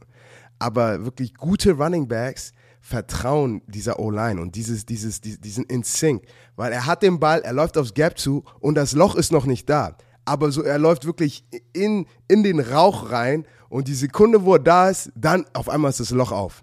Aber wirklich gute Running Backs vertrauen dieser O-Line und dieses, dieses, diesen Instinkt, weil er hat den Ball, er läuft aufs Gap zu und das Loch ist noch nicht da. Aber so, er läuft wirklich in, in den Rauch rein und die Sekunde, wo er da ist, dann auf einmal ist das Loch auf.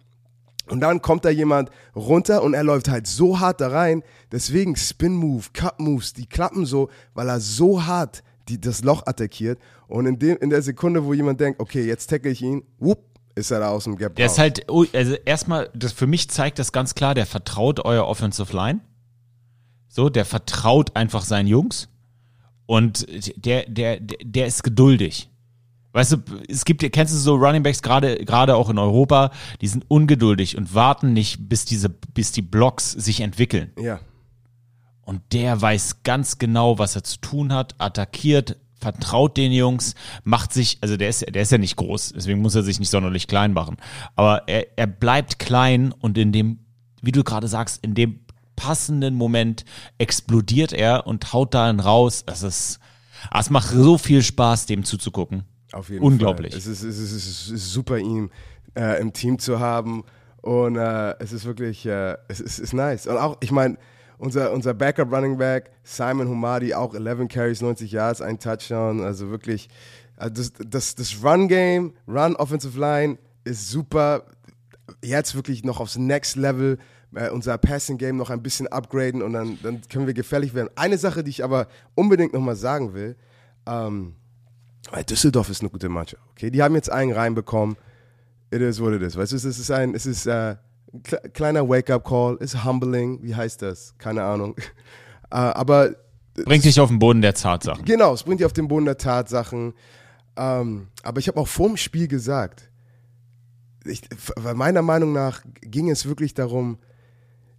Und dann kommt da jemand runter und er läuft halt so hart da rein. Deswegen Spin-Move, Cut-Moves, die klappen so, weil er so hart die, das Loch attackiert. Und in, dem, in der Sekunde, wo jemand denkt, okay, jetzt tackle ich ihn, whoop, ist er da aus dem Gap raus. Der ist halt, also erstmal, das für mich zeigt das ganz klar, der vertraut euer Offensive Line. So, der vertraut einfach seinen Jungs. Und der, der, der ist geduldig. Weißt du, es gibt, kennst du so Runningbacks gerade gerade auch in Europa, die sind ungeduldig und warten nicht, bis diese bis die Blocks sich entwickeln. Ja. Und der weiß ganz genau, was er zu tun hat, attackiert, vertraut den Jungs, macht sich, also der ist der ist ja nicht groß, deswegen muss er sich nicht sonderlich klein machen, aber er er bleibt klein und in dem, wie du gerade sagst, in dem passenden Moment explodiert er und haut da einen raus. Das ist, es macht so viel Spaß, dem zuzugucken. Auf jeden Unglaublich. Fall. Es ist, es, ist, es ist super, ihn äh, im Team zu haben und äh, es ist wirklich, äh, es, ist, es ist nice. Und auch, ich meine, unser, unser Backup-Running-Back, Simon Humadi, auch elf Carries, neunzig Yards, ein Touchdown, also wirklich, also das, das, das Run-Game, Run-Offensive-Line ist super, jetzt wirklich noch aufs Next-Level, äh, unser Passing-Game noch ein bisschen upgraden und dann, dann können wir gefährlich werden. Eine Sache, die ich aber unbedingt nochmal sagen will, ähm, weil Düsseldorf ist eine gute Mannschaft, okay? Die haben jetzt einen reinbekommen. It is what it is. Weißt du, es ist ein, es ist ein kleiner Wake-up-Call, ist humbling, wie heißt das? Keine Ahnung. Aber bringt dich auf den Boden der Tatsachen. Genau, es bringt dich auf den Boden der Tatsachen. Aber ich habe auch vorm Spiel gesagt, ich, weil meiner Meinung nach ging es wirklich darum,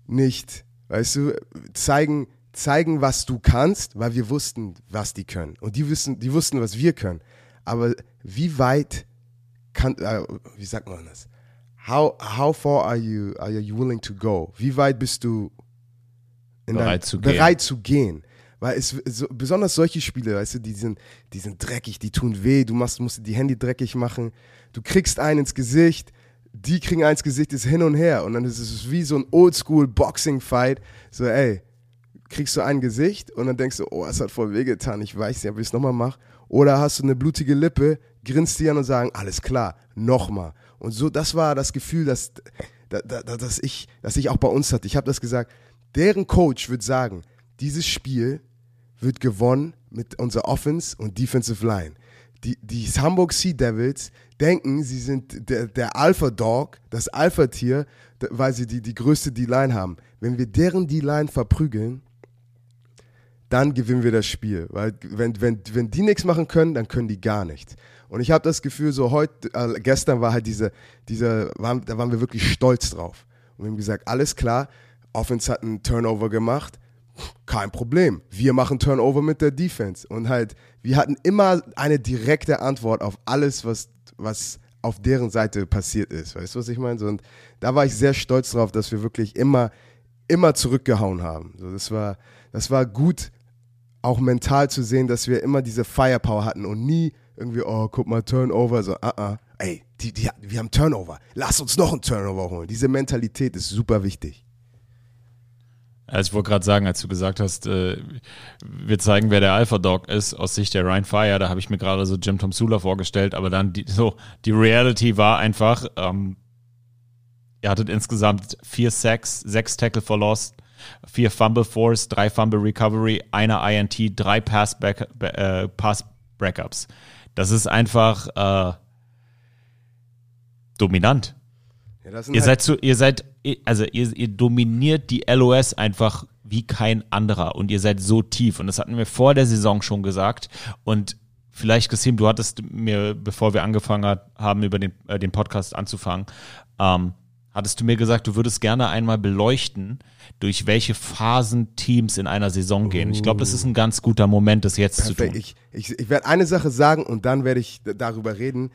nicht, weißt du, zeigen, zeigen, was du kannst, weil wir wussten, was die können. Und die wissen, die wussten, was wir können. Aber wie weit kann, äh, wie sagt man das? How, how far are you, are you willing to go? Wie weit bist du in bereit, dein, zu, bereit gehen. zu gehen? Weil es, so, besonders solche Spiele, weißt du, die sind, die sind dreckig, die tun weh, du machst, musst die Hände dreckig machen, du kriegst einen ins Gesicht, die kriegen eins Gesicht, ist hin und her. Und dann ist es wie so ein Oldschool-Boxing-Fight. So, ey, kriegst du ein Gesicht und dann denkst du, oh, es hat voll wehgetan, ich weiß nicht, ob ich es nochmal mache. Oder hast du eine blutige Lippe, grinst die an und sagen, alles klar, nochmal. Und so, das war das Gefühl, dass, dass, dass, ich, dass ich auch bei uns hatte. Ich habe das gesagt, deren Coach würde sagen, dieses Spiel wird gewonnen mit unserer Offense und Defensive Line. Die, die Hamburg Sea Devils denken, sie sind der, der Alpha-Dog, das Alpha-Tier, weil sie die, die größte D-Line haben. Wenn wir deren D-Line verprügeln, dann gewinnen wir das Spiel. Weil wenn, wenn, wenn die nichts machen können, dann können die gar nichts. Und ich habe das Gefühl, so heute, äh, gestern war halt diese, diese waren, da waren wir wirklich stolz drauf. Und wir haben gesagt, alles klar, Offense hat einen Turnover gemacht, kein Problem. Wir machen Turnover mit der Defense. Und halt, wir hatten immer eine direkte Antwort auf alles, was, was auf deren Seite passiert ist. Weißt du, was ich meine? So, und da war ich sehr stolz drauf, dass wir wirklich immer, immer zurückgehauen haben. So, das war, das war gut, auch mental zu sehen, dass wir immer diese Firepower hatten und nie irgendwie, oh, guck mal, Turnover, so, ah, uh-uh. ah, ey, die, die, wir haben Turnover, lass uns noch einen Turnover holen. Diese Mentalität ist super wichtig. Also ich wollte gerade sagen, als du gesagt hast, äh, wir zeigen, wer der Alpha-Dog ist, aus Sicht der Rhein Fire, da habe ich mir gerade so Jim Tomsula vorgestellt, aber dann, die, so, die Reality war einfach, ähm, ihr hattet insgesamt vier Sacks, sechs Tackle for Loss, vier Fumble Force, drei Fumble Recovery, einer I N T, drei Pass, back, äh, Pass Breakups. Das ist einfach äh, dominant. Ja, das sind ihr, halt seid so, ihr seid, also ihr, ihr dominiert die L O S einfach wie kein anderer und ihr seid so tief und das hatten wir vor der Saison schon gesagt und vielleicht, Kassim, du hattest mir, bevor wir angefangen hat, haben, über den, äh, den Podcast anzufangen, ähm, hattest du mir gesagt, du würdest gerne einmal beleuchten, durch welche Phasen Teams in einer Saison gehen. Ich glaube, das ist ein ganz guter Moment, das jetzt Perfekt. zu tun. Ich, ich, ich werde eine Sache sagen und dann werde ich d- darüber reden.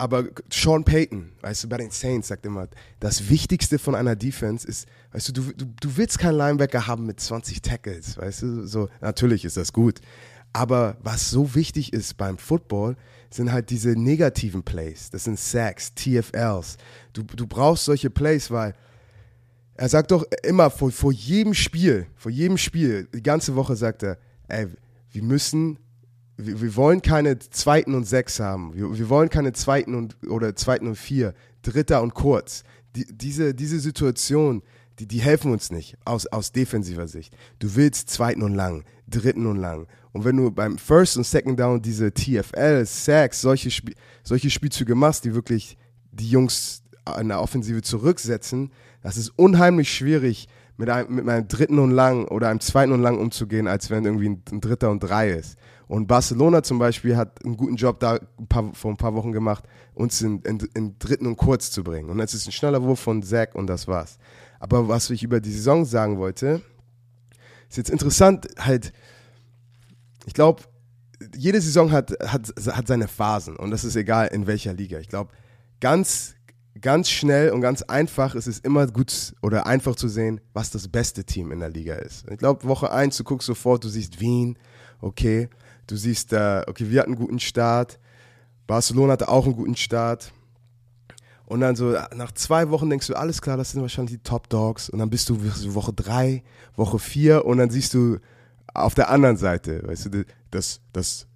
Aber Sean Payton, weißt du, bei den Saints sagt immer, das Wichtigste von einer Defense ist, weißt du, du, du, du willst keinen Linebacker haben mit zwanzig Tackles, weißt du, so, natürlich ist das gut. Aber was so wichtig ist beim Football, sind halt diese negativen Plays. Das sind Sacks, T F Ls. Du, du brauchst solche Plays, weil er sagt doch immer vor, vor jedem Spiel, vor jedem Spiel, die ganze Woche sagt er, ey, wir müssen, wir, wir wollen keine zweiten und sechs haben. Wir, wir wollen keine zweiten und oder zweiten und vier, dritter und kurz. Die, diese, diese Situation, die, die helfen uns nicht aus, aus defensiver Sicht. Du willst zweiten und lang, dritten und lang. Und wenn du beim First und Second Down diese T F Ls, Sacks, solche, Sp- solche Spielzüge machst, die wirklich die Jungs in der Offensive zurücksetzen, das ist unheimlich schwierig, mit einem, mit einem dritten und lang oder einem zweiten und lang umzugehen, als wenn irgendwie ein, ein dritter und drei ist. Und Barcelona zum Beispiel hat einen guten Job da ein paar, vor ein paar Wochen gemacht, uns in, in, in dritten und kurz zu bringen. Und jetzt ist ein schneller Wurf von Sack und das war's. Aber was ich über die Saison sagen wollte, ist jetzt interessant, halt, ich glaube, jede Saison hat, hat, hat seine Phasen und das ist egal, in welcher Liga. Ich glaube, ganz, ganz schnell und ganz einfach ist es immer gut oder einfach zu sehen, was das beste Team in der Liga ist. Ich glaube, Woche eins, du guckst sofort, du siehst Wien, okay, du siehst, okay, wir hatten einen guten Start, Barcelona hatte auch einen guten Start. Und dann so nach zwei Wochen denkst du, alles klar, das sind wahrscheinlich die Top Dogs. Und dann bist du Woche drei, Woche vier und dann siehst du auf der anderen Seite, weißt du, das, das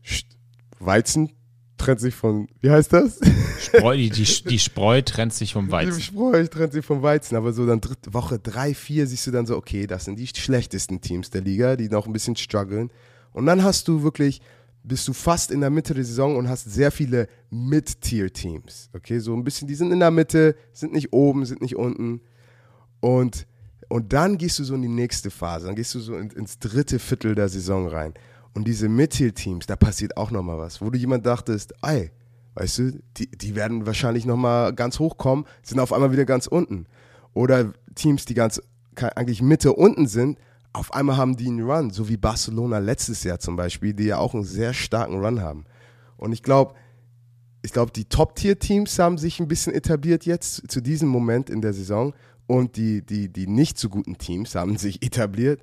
Weizen trennt sich von, wie heißt das? Spreu, die, die Spreu trennt sich vom Weizen. Die Spreu trennt sich vom Weizen, aber so dann dritte, Woche drei, vier siehst du dann so, okay, das sind die schlechtesten Teams der Liga, die noch ein bisschen strugglen. Und dann hast du wirklich... bist du fast in der Mitte der Saison und hast sehr viele Mid-Tier-Teams. Okay, so ein bisschen, die sind in der Mitte, sind nicht oben, sind nicht unten. Und, und dann gehst du so in die nächste Phase, dann gehst du so in, ins dritte Viertel der Saison rein. Und diese Mid-Tier-Teams, da passiert auch nochmal was, wo du jemand dachtest, ey, weißt du, die, die werden wahrscheinlich nochmal ganz hoch kommen, sind auf einmal wieder ganz unten. Oder Teams, die ganz eigentlich Mitte unten sind, auf einmal haben die einen Run, so wie Barcelona letztes Jahr zum Beispiel, die ja auch einen sehr starken Run haben. Und ich glaube, ich glaube, die Top-Tier-Teams haben sich ein bisschen etabliert jetzt zu diesem Moment in der Saison und die, die, die nicht so guten Teams haben sich etabliert.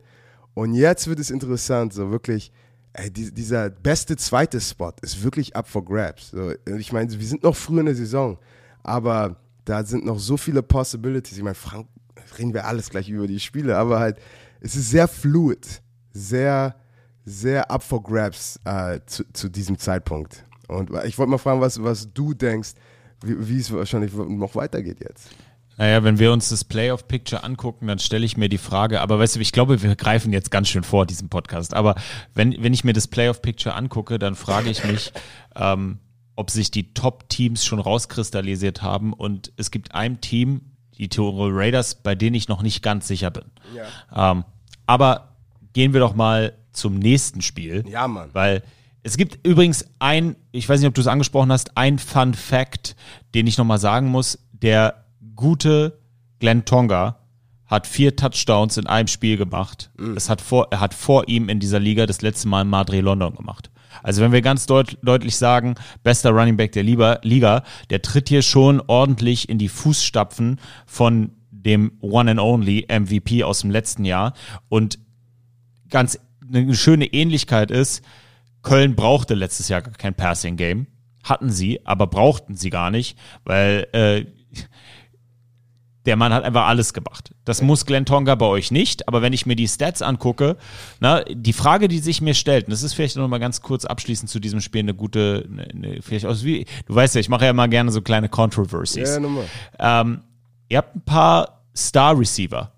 Und jetzt wird es interessant, so wirklich, ey, die, dieser beste zweite Spot ist wirklich up for grabs. So, ich meine, wir sind noch früh in der Saison, aber da sind noch so viele Possibilities. Ich meine, Frank, reden wir alles gleich über die Spiele, aber halt, es ist sehr fluid, sehr, sehr up for grabs äh, zu, zu diesem Zeitpunkt. Und ich wollte mal fragen, was, was du denkst, wie es wahrscheinlich noch weitergeht jetzt. Naja, wenn wir uns das Playoff-Picture angucken, dann stelle ich mir die Frage, aber weißt du, ich glaube, wir greifen jetzt ganz schön vor, diesem Podcast, aber wenn, wenn ich mir das Playoff-Picture angucke, dann frage ich mich, ähm, ob sich die Top-Teams schon rauskristallisiert haben und es gibt ein Team, die Tirol Raiders, bei denen ich noch nicht ganz sicher bin. Ja. Ähm, aber gehen wir doch mal zum nächsten Spiel. Ja, Mann. Weil es gibt übrigens ein, ich weiß nicht, ob du es angesprochen hast, ein Fun Fact, den ich nochmal sagen muss. Der gute Glen Toonga hat vier Touchdowns in einem Spiel gemacht. Mhm. Das hat vor, er hat vor ihm in dieser Liga das letzte Mal Madrid London gemacht. Also wenn wir ganz deut- deutlich sagen, bester Running Back der Liga, der tritt hier schon ordentlich in die Fußstapfen von dem One and Only M V P aus dem letzten Jahr. Und ganz eine schöne Ähnlichkeit ist, Köln brauchte letztes Jahr gar kein Passing Game. Hatten sie, aber brauchten sie gar nicht, weil äh, der Mann hat einfach alles gemacht. Das muss Glen Toonga bei euch nicht, aber wenn ich mir die Stats angucke, na, die Frage, die sich mir stellt, und das ist vielleicht noch mal ganz kurz abschließend zu diesem Spiel eine gute, eine, vielleicht aus wie, du weißt ja, ich mache ja immer gerne so kleine Controversies. Ja, nochmal. Ähm, ihr habt ein paar Star-Receiver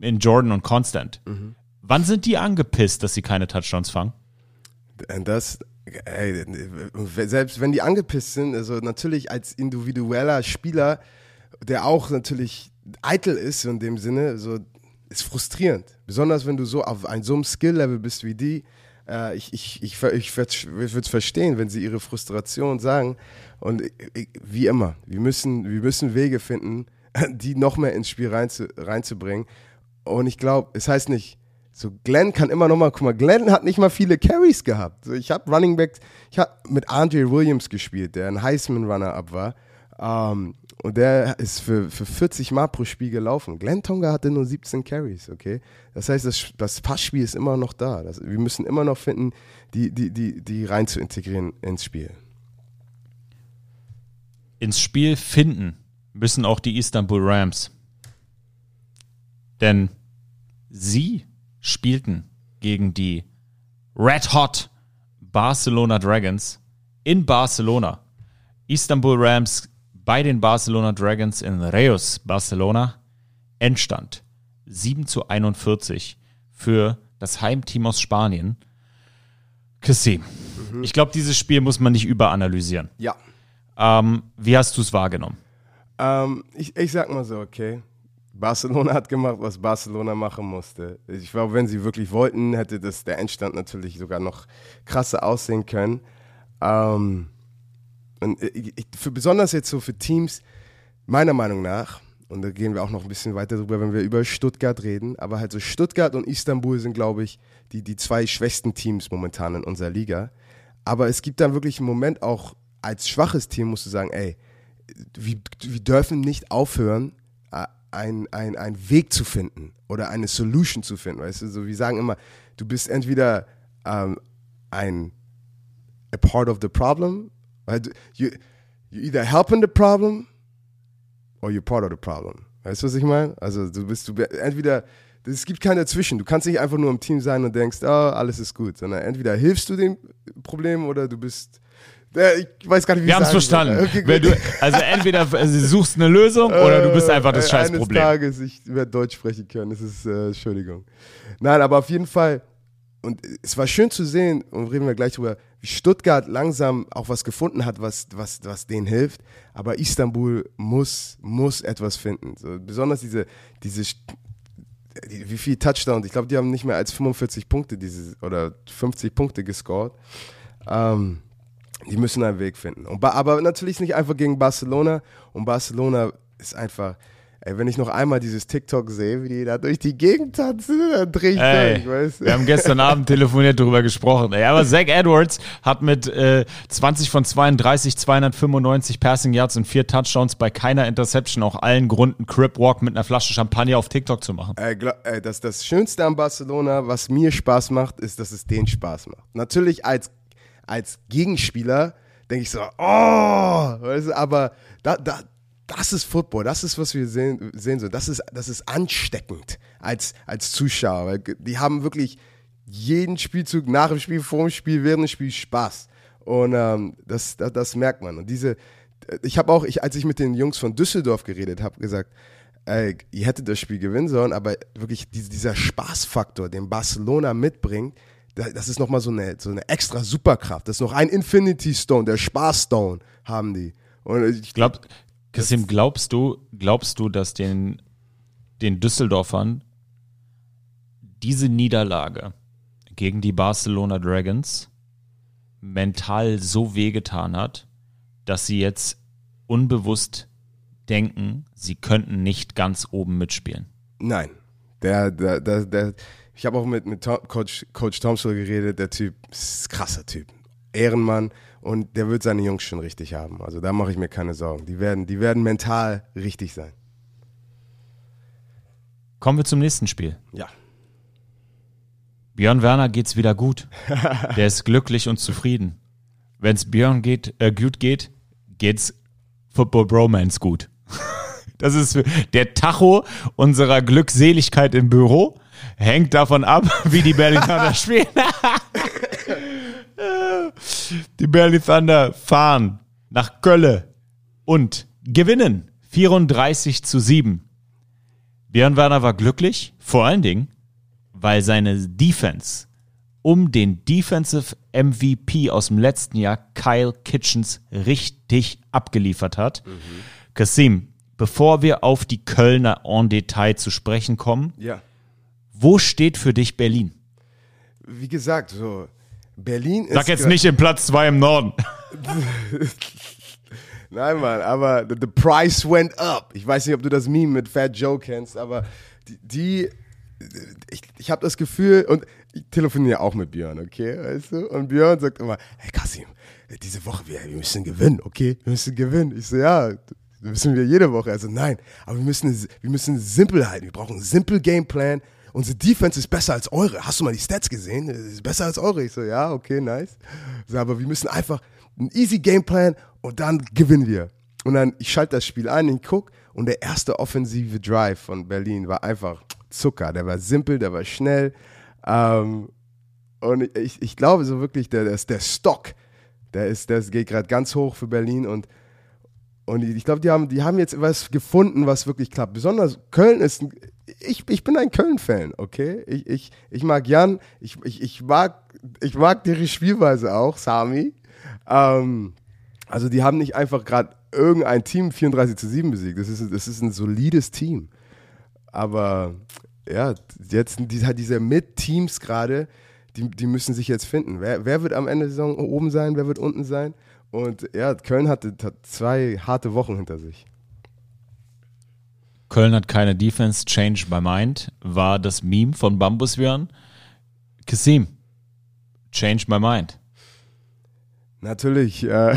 in Jordan und Constant. Mhm. Wann sind die angepisst, dass sie keine Touchdowns fangen? Das, ey, selbst wenn die angepisst sind, also natürlich als individueller Spieler der auch natürlich eitel ist in dem Sinne, so, ist frustrierend. Besonders wenn du so auf ein, so einem Skill-Level bist wie die. Äh, ich ich, ich, ich würde es verstehen, wenn sie ihre Frustration sagen. Und ich, wie immer, wir müssen, wir müssen Wege finden, die noch mehr ins Spiel rein zu, reinzubringen. Und ich glaube, es heißt nicht, so Glenn kann immer noch mal, guck mal, Glenn hat nicht mal viele Carries gehabt. So, ich habe Running Back, ich habe mit Andre Williams gespielt, der ein Heisman-Runner-Up war. Ähm, und der ist für, für vierzig Mal pro Spiel gelaufen. Glen Toonga hatte nur siebzehn Carries, okay? Das heißt, das, das Passspiel ist immer noch da. Das, wir müssen immer noch finden, die, die, die, die rein zu integrieren ins Spiel. Ins Spiel finden müssen auch die Istanbul Rams. Denn sie spielten gegen die Red Hot Barcelona Dragons in Barcelona. Istanbul Rams bei den Barcelona Dragons in Reus, Barcelona. Endstand sieben zu einundvierzig für das Heimteam aus Spanien. Kassim, mhm. ich glaube, dieses Spiel muss man nicht überanalysieren. Ja. Ähm, wie hast du es wahrgenommen? Ähm, ich, ich sag mal so, okay. Barcelona hat gemacht, was Barcelona machen musste. Ich glaube, wenn sie wirklich wollten, hätte das der Endstand natürlich sogar noch krasser aussehen können. Ähm... Und ich, für, besonders jetzt so für Teams, meiner Meinung nach, und da gehen wir auch noch ein bisschen weiter drüber, wenn wir über Stuttgart reden, aber halt so Stuttgart und Istanbul sind, glaube ich, die, die zwei schwächsten Teams momentan in unserer Liga. Aber es gibt dann wirklich einen Moment auch, als schwaches Team musst du sagen, ey, wir, wir dürfen nicht aufhören, einen ein Weg zu finden oder eine Solution zu finden, weißt du? So, wir sagen immer, du bist entweder ähm, ein a part of the problem, You, you're either helping the problem or you're part of the problem. Weißt du, was ich meine? Also du bist, du entweder, es gibt kein Dazwischen. Du kannst nicht einfach nur im Team sein und denkst, oh, alles ist gut. Sondern entweder hilfst du dem Problem oder du bist, ich weiß gar nicht, wie wir haben es verstanden. Okay, wenn du, also entweder also du suchst eine Lösung oder du bist einfach das äh, Scheißproblem. Eines Tages, ich werde Deutsch sprechen können. Das ist, äh, Entschuldigung. Nein, aber auf jeden Fall. Und es war schön zu sehen, und reden wir gleich drüber, wie Stuttgart langsam auch was gefunden hat, was, was, was denen hilft. Aber Istanbul muss, muss etwas finden. So, besonders diese, diese, die, wie viel Touchdowns. Ich glaube, die haben nicht mehr als fünfundvierzig Punkte diese, oder fünfzig Punkte gescored. Ähm, die müssen einen Weg finden. Und, aber natürlich nicht einfach gegen Barcelona. Und Barcelona ist einfach... Ey, wenn ich noch einmal dieses TikTok sehe, wie die da durch die Gegend tanzen, dann drehe ich ey, durch, weißt du? Wir haben gestern Abend telefoniert, darüber gesprochen. Ey, aber Zach Edwards hat mit äh, zwanzig von zweiunddreißig, zweihundertfünfundneunzig Passing Yards und vier Touchdowns bei keiner Interception auch allen Gründen, Crip Walk mit einer Flasche Champagner auf TikTok zu machen. Ey, glaub, ey, das, das Schönste an Barcelona, was mir Spaß macht, ist, dass es denen Spaß macht. Natürlich als, als Gegenspieler denke ich so, oh, weißt du, aber da, da das ist Football, das ist, was wir sehen, sehen sollen. Das ist, das ist ansteckend als, als Zuschauer. Die haben wirklich jeden Spielzug nach dem Spiel, vor dem Spiel, während dem Spiel Spaß. Und ähm, das, das, das merkt man. Und diese, ich habe auch, ich, als ich mit den Jungs von Düsseldorf geredet habe, gesagt, ey, ihr hättet das Spiel gewinnen sollen, aber wirklich dieser Spaßfaktor, den Barcelona mitbringt, das ist nochmal so eine, so eine extra Superkraft. Das ist noch ein Infinity Stone, der Spaßstone haben die. Und ich glaube... Kassim, glaubst du, glaubst du, dass den, den Düsseldorfern diese Niederlage gegen die Barcelona Dragons mental so wehgetan hat, dass sie jetzt unbewusst denken, sie könnten nicht ganz oben mitspielen? Nein. Der, der, der, der, ich habe auch mit, mit Tom, Coach, Coach Thompson geredet, der Typ ist ein krasser Typ. Ehrenmann. Und der wird seine Jungs schon richtig haben. Also da mache ich mir keine Sorgen. Die werden, die werden mental richtig sein. Kommen wir zum nächsten Spiel. Ja. Björn Werner geht's wieder gut. Der ist glücklich und zufrieden. Wenn's Björn geht, äh, gut geht, geht's Football Bromance gut. Das ist der Tacho unserer Glückseligkeit im Büro. Hängt davon ab, wie die Berlin Thunder spielen. Die Berlin Thunder fahren nach Köln und gewinnen vierunddreißig zu sieben. Björn Werner war glücklich, vor allen Dingen, weil seine Defense um den Defensive M V P aus dem letzten Jahr, Kyle Kitchens, richtig abgeliefert hat. Mhm. Kassim, bevor wir auf die Kölner en Detail zu sprechen kommen, ja. Wo steht für dich Berlin? Wie gesagt, so Berlin ist... Sag jetzt nicht im Platz zwei im Norden. Nein, Mann, aber the price went up. Ich weiß nicht, ob du das Meme mit Fat Joe kennst, aber die... die ich ich habe das Gefühl, und ich telefoniere auch mit Björn, okay, weißt du? Und Björn sagt immer, hey Kassim, diese Woche, wir, wir müssen gewinnen, okay? Wir müssen gewinnen. Ich so, ja... Müssen wir jede Woche. Also nein, aber wir müssen, wir müssen simpel halten. Wir brauchen einen simpel Gameplan. Unsere Defense ist besser als eure. Hast du mal die Stats gesehen? Ist besser als eure. Ich so, ja, okay, nice. So, aber wir müssen einfach einen easy Gameplan und dann gewinnen wir. Und dann, ich schalte das Spiel ein, ich gucke und der erste offensive Drive von Berlin war einfach Zucker. Der war simpel, der war schnell. Ähm, und ich, ich glaube so wirklich, der, der, der Stock, der, ist, der geht gerade ganz hoch für Berlin und Und ich glaube, die haben, die haben jetzt was gefunden, was wirklich klappt. Besonders Köln ist, ich, ich bin ein Köln-Fan, okay? Ich, ich, ich mag Jan, ich, ich, ich mag, ich mag ihre Spielweise auch, Sami. Ähm, also die haben nicht einfach gerade irgendein Team vierunddreißig zu sieben besiegt. Das ist, das ist ein solides Team. Aber ja, jetzt diese, diese Mid-Teams gerade, die, die müssen sich jetzt finden. Wer, wer wird am Ende der Saison oben sein, wer wird unten sein? Und ja, Köln hat, hat zwei harte Wochen hinter sich. Köln hat keine Defense, Change by Mind war das Meme von Bambusbjörn. Kassim, Change by Mind. Natürlich. Äh,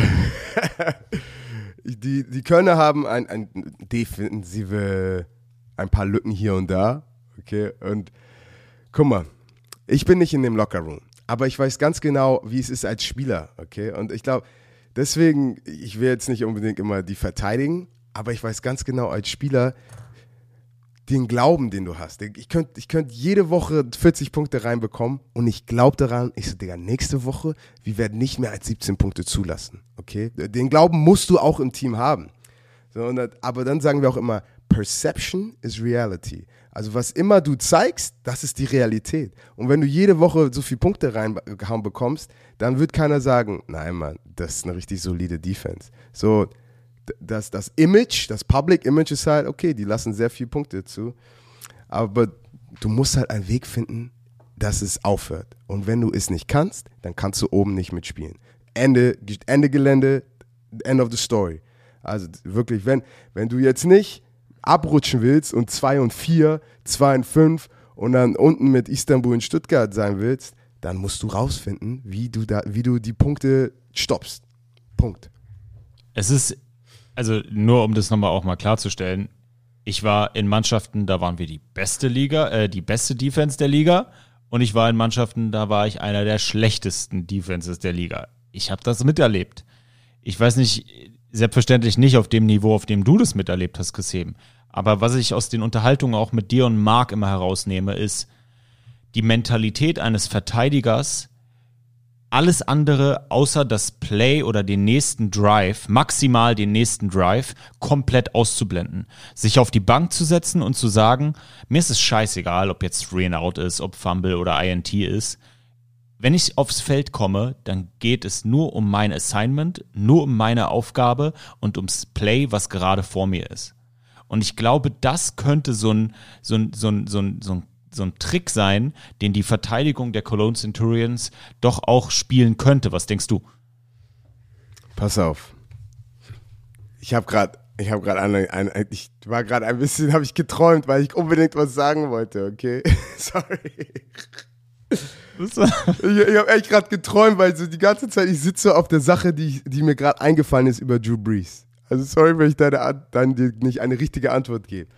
die, die Kölner haben ein, ein defensive, ein paar Lücken hier und da. Okay, und guck mal, ich bin nicht in dem Lockerroom, aber ich weiß ganz genau, wie es ist als Spieler. Okay, und ich glaube... Deswegen, ich will jetzt nicht unbedingt immer die verteidigen, aber ich weiß ganz genau als Spieler den Glauben, den du hast. Ich könnte ich könnt jede Woche vierzig Punkte reinbekommen und ich glaube daran, ich so, Digga, nächste Woche, wir werden nicht mehr als siebzehn Punkte zulassen, okay? Den Glauben musst du auch im Team haben. So, und das, aber dann sagen wir auch immer, Perception is reality. Also was immer du zeigst, das ist die Realität. Und wenn du jede Woche so viele Punkte reingehauen bekommst, dann wird keiner sagen, nein Mann, das ist eine richtig solide Defense. So, das, das Image, das Public Image ist halt, okay, die lassen sehr viele Punkte zu. Aber du musst halt einen Weg finden, dass es aufhört. Und wenn du es nicht kannst, dann kannst du oben nicht mitspielen. Ende, Ende Gelände, end of the story. Also wirklich, wenn, wenn du jetzt nicht abrutschen willst und zwei und vier, zwei und fünf und dann unten mit Istanbul in Stuttgart sein willst, dann musst du rausfinden, wie du da, wie du die Punkte stoppst. Punkt. Es ist, also nur um das nochmal auch mal klarzustellen, ich war in Mannschaften, da waren wir die beste Liga, äh, die beste Defense der Liga und ich war in Mannschaften, da war ich einer der schlechtesten Defenses der Liga. Ich habe das miterlebt. Ich weiß nicht, selbstverständlich nicht auf dem Niveau, auf dem du das miterlebt hast, Kassim. Aber was ich aus den Unterhaltungen auch mit dir und Marc immer herausnehme, ist die Mentalität eines Verteidigers, alles andere außer das Play oder den nächsten Drive, maximal den nächsten Drive, komplett auszublenden. Sich auf die Bank zu setzen und zu sagen, mir ist es scheißegal, ob jetzt Three and Out ist, ob Fumble oder I N T ist. Wenn ich aufs Feld komme, dann geht es nur um mein Assignment, nur um meine Aufgabe und ums Play, was gerade vor mir ist. Und ich glaube, das könnte so ein, so ein, so ein, so ein, so ein, so ein Trick sein, den die Verteidigung der Cologne Centurions doch auch spielen könnte. Was denkst du? Pass auf. Ich habe gerade, ich habe gerade eine, eine, ich war gerade ein bisschen, habe ich geträumt, weil ich unbedingt was sagen wollte, okay? Sorry. Ich, ich habe echt gerade geträumt, weil so die ganze Zeit, ich sitze auf der Sache, die, die mir gerade eingefallen ist über Drew Brees. Also sorry, wenn ich deine, dann dir nicht eine richtige Antwort gebe.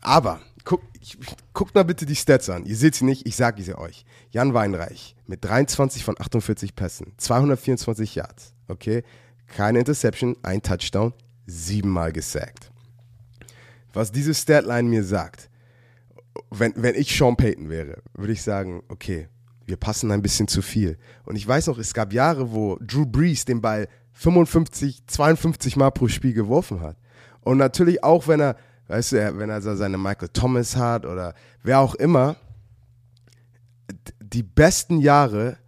Aber guck, ich, guckt mal bitte die Stats an. Ihr seht sie nicht, ich sage sie euch. Jan Weinreich mit dreiundzwanzig von achtundvierzig Pässen, zweihundertvierundzwanzig Yards, okay? Keine Interception, ein Touchdown, siebenmal gesackt. Was diese Statline mir sagt, wenn, wenn ich Sean Payton wäre, würde ich sagen, okay, wir passen ein bisschen zu viel. Und ich weiß noch, es gab Jahre, wo Drew Brees den Ball fünfundfünfzig, zweiundfünfzig Mal pro Spiel geworfen hat. Und natürlich auch, wenn er, weißt du, wenn er seine Michael Thomas hat oder wer auch immer, die besten Jahre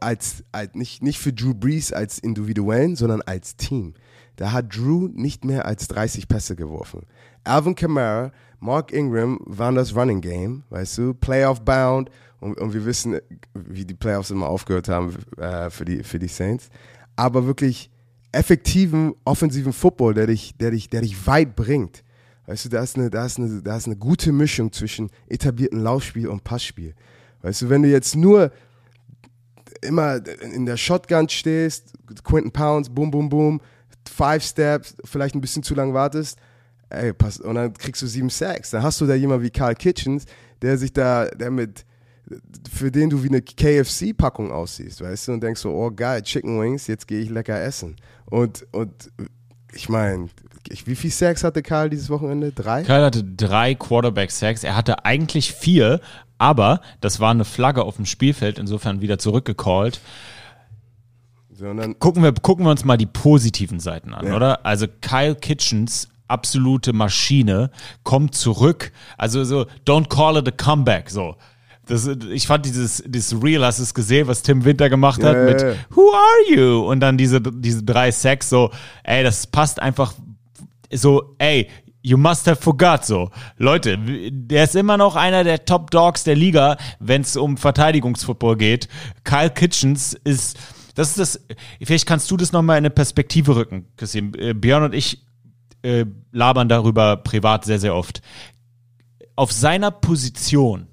als, als nicht, nicht für Drew Brees als Individuellen, sondern als Team. Da hat Drew nicht mehr als dreißig Pässe geworfen. Alvin Kamara, Mark Ingram waren das Running Game, weißt du, Playoff-bound. Und, und wir wissen, wie die Playoffs immer aufgehört haben äh, für, die, für die Saints. Aber wirklich effektiven, offensiven Football, der dich, der dich, der dich weit bringt. Weißt du, da ist eine, da ist eine, da ist eine gute Mischung zwischen etablierten Laufspiel und Passspiel. Weißt du, wenn du jetzt nur immer in der Shotgun stehst, Quentin Pounds, boom, boom, boom, five Steps, vielleicht ein bisschen zu lang wartest, ey, pass, und dann kriegst du sieben Sacks. Dann hast du da jemanden wie Kyle Kitchens, der sich da, der mit, für den du wie eine K F C-Packung aussiehst, weißt du, und denkst so, oh geil, Chicken Wings, jetzt gehe ich lecker essen. Und, und ich meine, wie viel Sacks hatte Kyle dieses Wochenende? Drei? Kyle hatte drei Quarterback-Sacks. Er hatte eigentlich vier, aber das war eine Flagge auf dem Spielfeld, insofern wieder zurückgecallt. Sondern gucken wir, gucken wir uns mal die positiven Seiten an, ja, oder? Also Kyle Kitchens, absolute Maschine, kommt zurück. Also so, don't call it a comeback, so. Das, ich fand dieses, dieses Reel, hast du es gesehen, was Tim Winter gemacht hat, yeah, mit yeah, yeah. Who are you? Und dann diese, diese drei Sacks, so, ey, das passt einfach so, ey, you must have forgot, so. Leute, der ist immer noch einer der Top Dogs der Liga, wenn es um Verteidigungsfootball geht. Kyle Kitchens ist, das ist das, vielleicht kannst du das nochmal in eine Perspektive rücken, Kassim. Björn und ich äh, labern darüber privat sehr, sehr oft. Auf seiner Position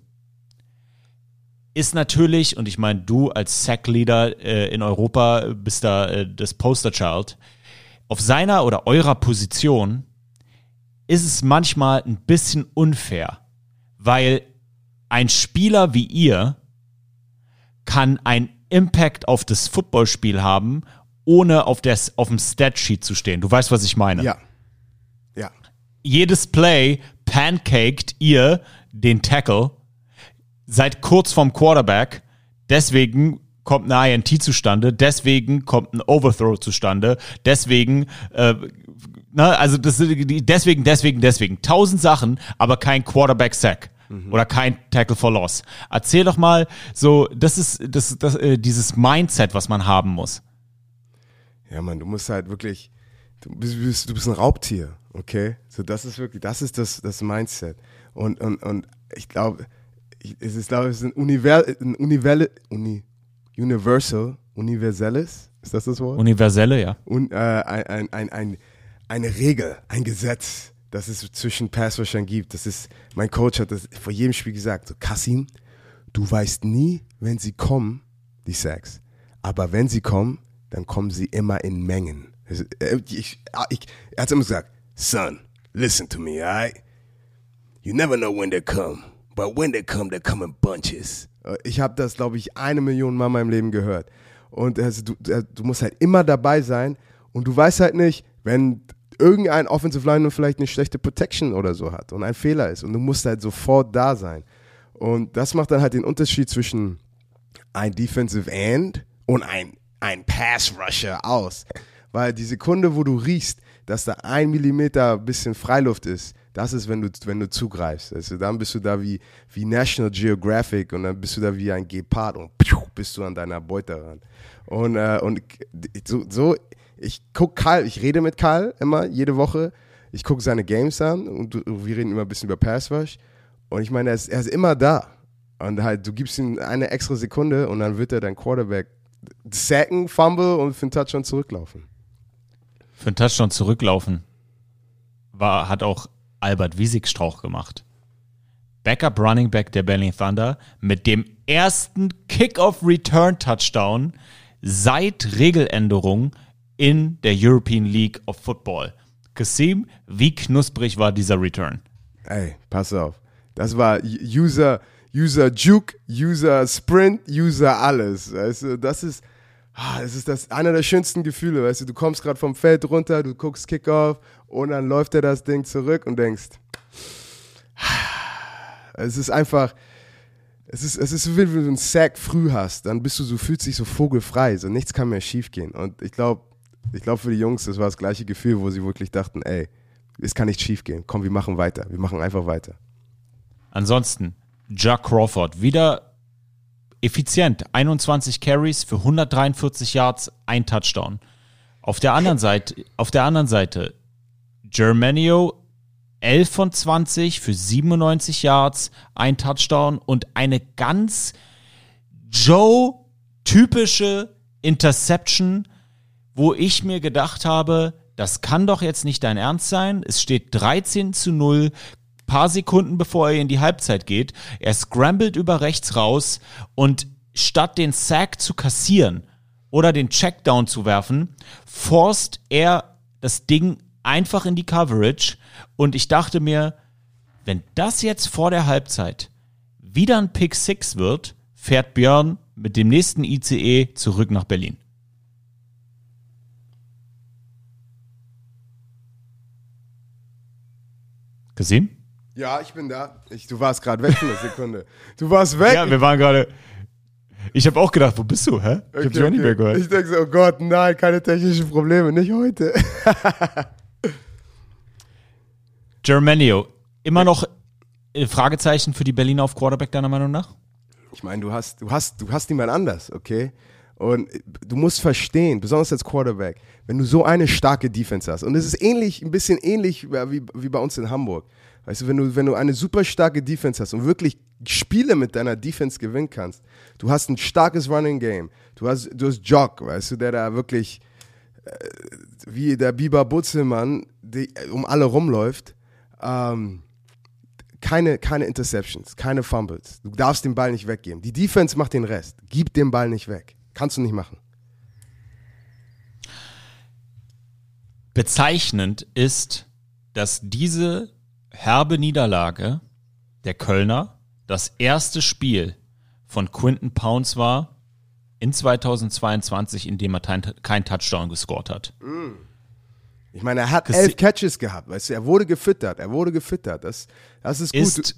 ist natürlich, und ich meine, du als Sackleader äh, in Europa bist da äh, das Posterchild, auf seiner oder eurer Position ist es manchmal ein bisschen unfair, weil ein Spieler wie ihr kann einen Impact auf das Footballspiel haben, ohne auf, des, auf dem Statsheet zu stehen. Du weißt, was ich meine. Ja. Ja. Jedes Play pancaked ihr den Tackle, seid kurz vorm Quarterback, deswegen kommt eine I N T zustande, deswegen kommt ein Overthrow zustande, deswegen, äh, na, also das, deswegen, deswegen, deswegen. Tausend Sachen, aber kein Quarterback-Sack, mhm, oder kein Tackle for Loss. Erzähl doch mal, so, das ist das, das, äh, dieses Mindset, was man haben muss. Ja, Mann, du musst halt wirklich, du bist, du bist ein Raubtier, okay? So, das ist wirklich, das ist das, das Mindset. Und, und, und ich glaube, Ich, es ist, glaube ich, es ist ein, Univers, ein Univers, Uni, Universal, universelles, ist das das Wort? Universelle, ja. Und, äh, ein, ein, ein, ein, eine Regel, ein Gesetz, das es zwischen Pass-Rushern gibt. Das ist, mein Coach hat das vor jedem Spiel gesagt, so, Kassim, du weißt nie, wenn sie kommen, die Sacks, aber wenn sie kommen, dann kommen sie immer in Mengen. Also, ich, ich, er hat immer gesagt, son, listen to me, alright? You never know when they come. But when they come, they come in bunches. Ich habe das, glaube ich, eine Million Mal in meinem Leben gehört. Und also, du, du musst halt immer dabei sein. Und du weißt halt nicht, wenn irgendein Offensive Lineman vielleicht eine schlechte Protection oder so hat und ein Fehler ist. Und du musst halt sofort da sein. Und das macht dann halt den Unterschied zwischen ein Defensive End und ein, ein Pass-Rusher aus. Weil die Sekunde, wo du riechst, dass da ein Millimeter bisschen Freiluft ist, das ist, wenn du, wenn du zugreifst. Also dann bist du da wie, wie National Geographic und dann bist du da wie ein Gepard und bist du an deiner Beute ran. Und, äh, und so, so, ich guck Karl, ich rede mit Karl immer, jede Woche. Ich gucke seine Games an und wir reden immer ein bisschen über Pass Rush. Und ich meine, er ist, er ist immer da. Und halt, du gibst ihm eine extra Sekunde und dann wird er dein Quarterback sacken, fumble und für einen Touchdown zurücklaufen. Für einen Touchdown zurücklaufen war, hat auch Albert Wiesigstrauch gemacht. Backup Running Back der Berlin Thunder mit dem ersten Kickoff-Return-Touchdown seit Regeländerung in der European League of Football. Kassim, wie knusprig war dieser Return? Ey, pass auf. Das war User, User Juke, User Sprint, User alles. Also das ist, das ist das, einer der schönsten Gefühle. Weißt du, du kommst gerade vom Feld runter, du guckst Kickoff und dann läuft er das Ding zurück und denkst, es ist einfach, es ist, es ist wie wenn du einen Sack früh hast, dann bist du so, fühlst dich so vogelfrei, so nichts kann mehr schief gehen. Und ich glaube, ich glaube für die Jungs, das war das gleiche Gefühl, wo sie wirklich dachten, ey, es kann nicht schief gehen, komm, wir machen weiter, wir machen einfach weiter. Ansonsten, Jack Crawford, wieder Effizient, einundzwanzig Carries für hundertdreiundvierzig Yards, ein Touchdown. Auf der anderen Seite, auf der anderen Seite, Germanio elf von zwanzig für siebenundneunzig Yards, ein Touchdown und eine ganz Joe-typische Interception, wo ich mir gedacht habe, das kann doch jetzt nicht dein Ernst sein. Es steht dreizehn zu null, paar Sekunden bevor er in die Halbzeit geht. Er scrambled über rechts raus und statt den Sack zu kassieren oder den Checkdown zu werfen, forced er das Ding einfach in die Coverage. Und ich dachte mir, wenn das jetzt vor der Halbzeit wieder ein Pick Six wird, fährt Björn mit dem nächsten I C E zurück nach Berlin. Kassim? Ja, ich bin da. Ich, du warst gerade weg für eine Sekunde. Du warst weg. Ja, wir waren gerade... Ich habe auch gedacht, wo bist du, hä? Ich okay, hab dich auch nicht mehr gehört. Ich denke so, oh Gott, nein, keine technischen Probleme, nicht heute. Germanio, immer noch Fragezeichen für die Berliner auf Quarterback, deiner Meinung nach? Ich meine, du hast, du hast, du hast niemand anders, okay? Und du musst verstehen, besonders als Quarterback, wenn du so eine starke Defense hast, und es ist ähnlich, ein bisschen ähnlich wie, wie bei uns in Hamburg. Weißt du, wenn du, wenn du eine super starke Defense hast und wirklich Spiele mit deiner Defense gewinnen kannst, du hast ein starkes Running Game, du hast, du hast Jock, weißt du, der da wirklich äh, wie der Biber Butzelmann die, äh, um alle rumläuft, ähm, keine, keine Interceptions, keine Fumbles, du darfst den Ball nicht weggeben. Die Defense macht den Rest, gib den Ball nicht weg, kannst du nicht machen. Bezeichnend ist, dass diese herbe Niederlage der Kölner das erste Spiel von Quinton Pounce war in zweitausendzweiundzwanzig, in dem er kein Touchdown gescored hat. Ich meine, er hat Kassi- elf Catches gehabt, weißt du, er wurde gefüttert, er wurde gefüttert, das, das ist gut. Ist,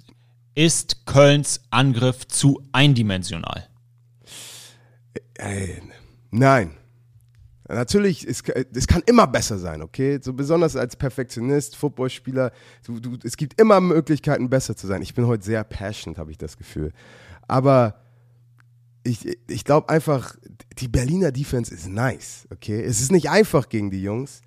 ist Kölns Angriff zu eindimensional? Nein. Natürlich, es, es kann immer besser sein, okay? So besonders als Perfektionist, Footballspieler, du, du, es gibt immer Möglichkeiten, besser zu sein. Ich bin heute sehr passionate, habe ich das Gefühl. Aber ich, ich glaube einfach, die Berliner Defense ist nice, okay? Es ist nicht einfach gegen die Jungs,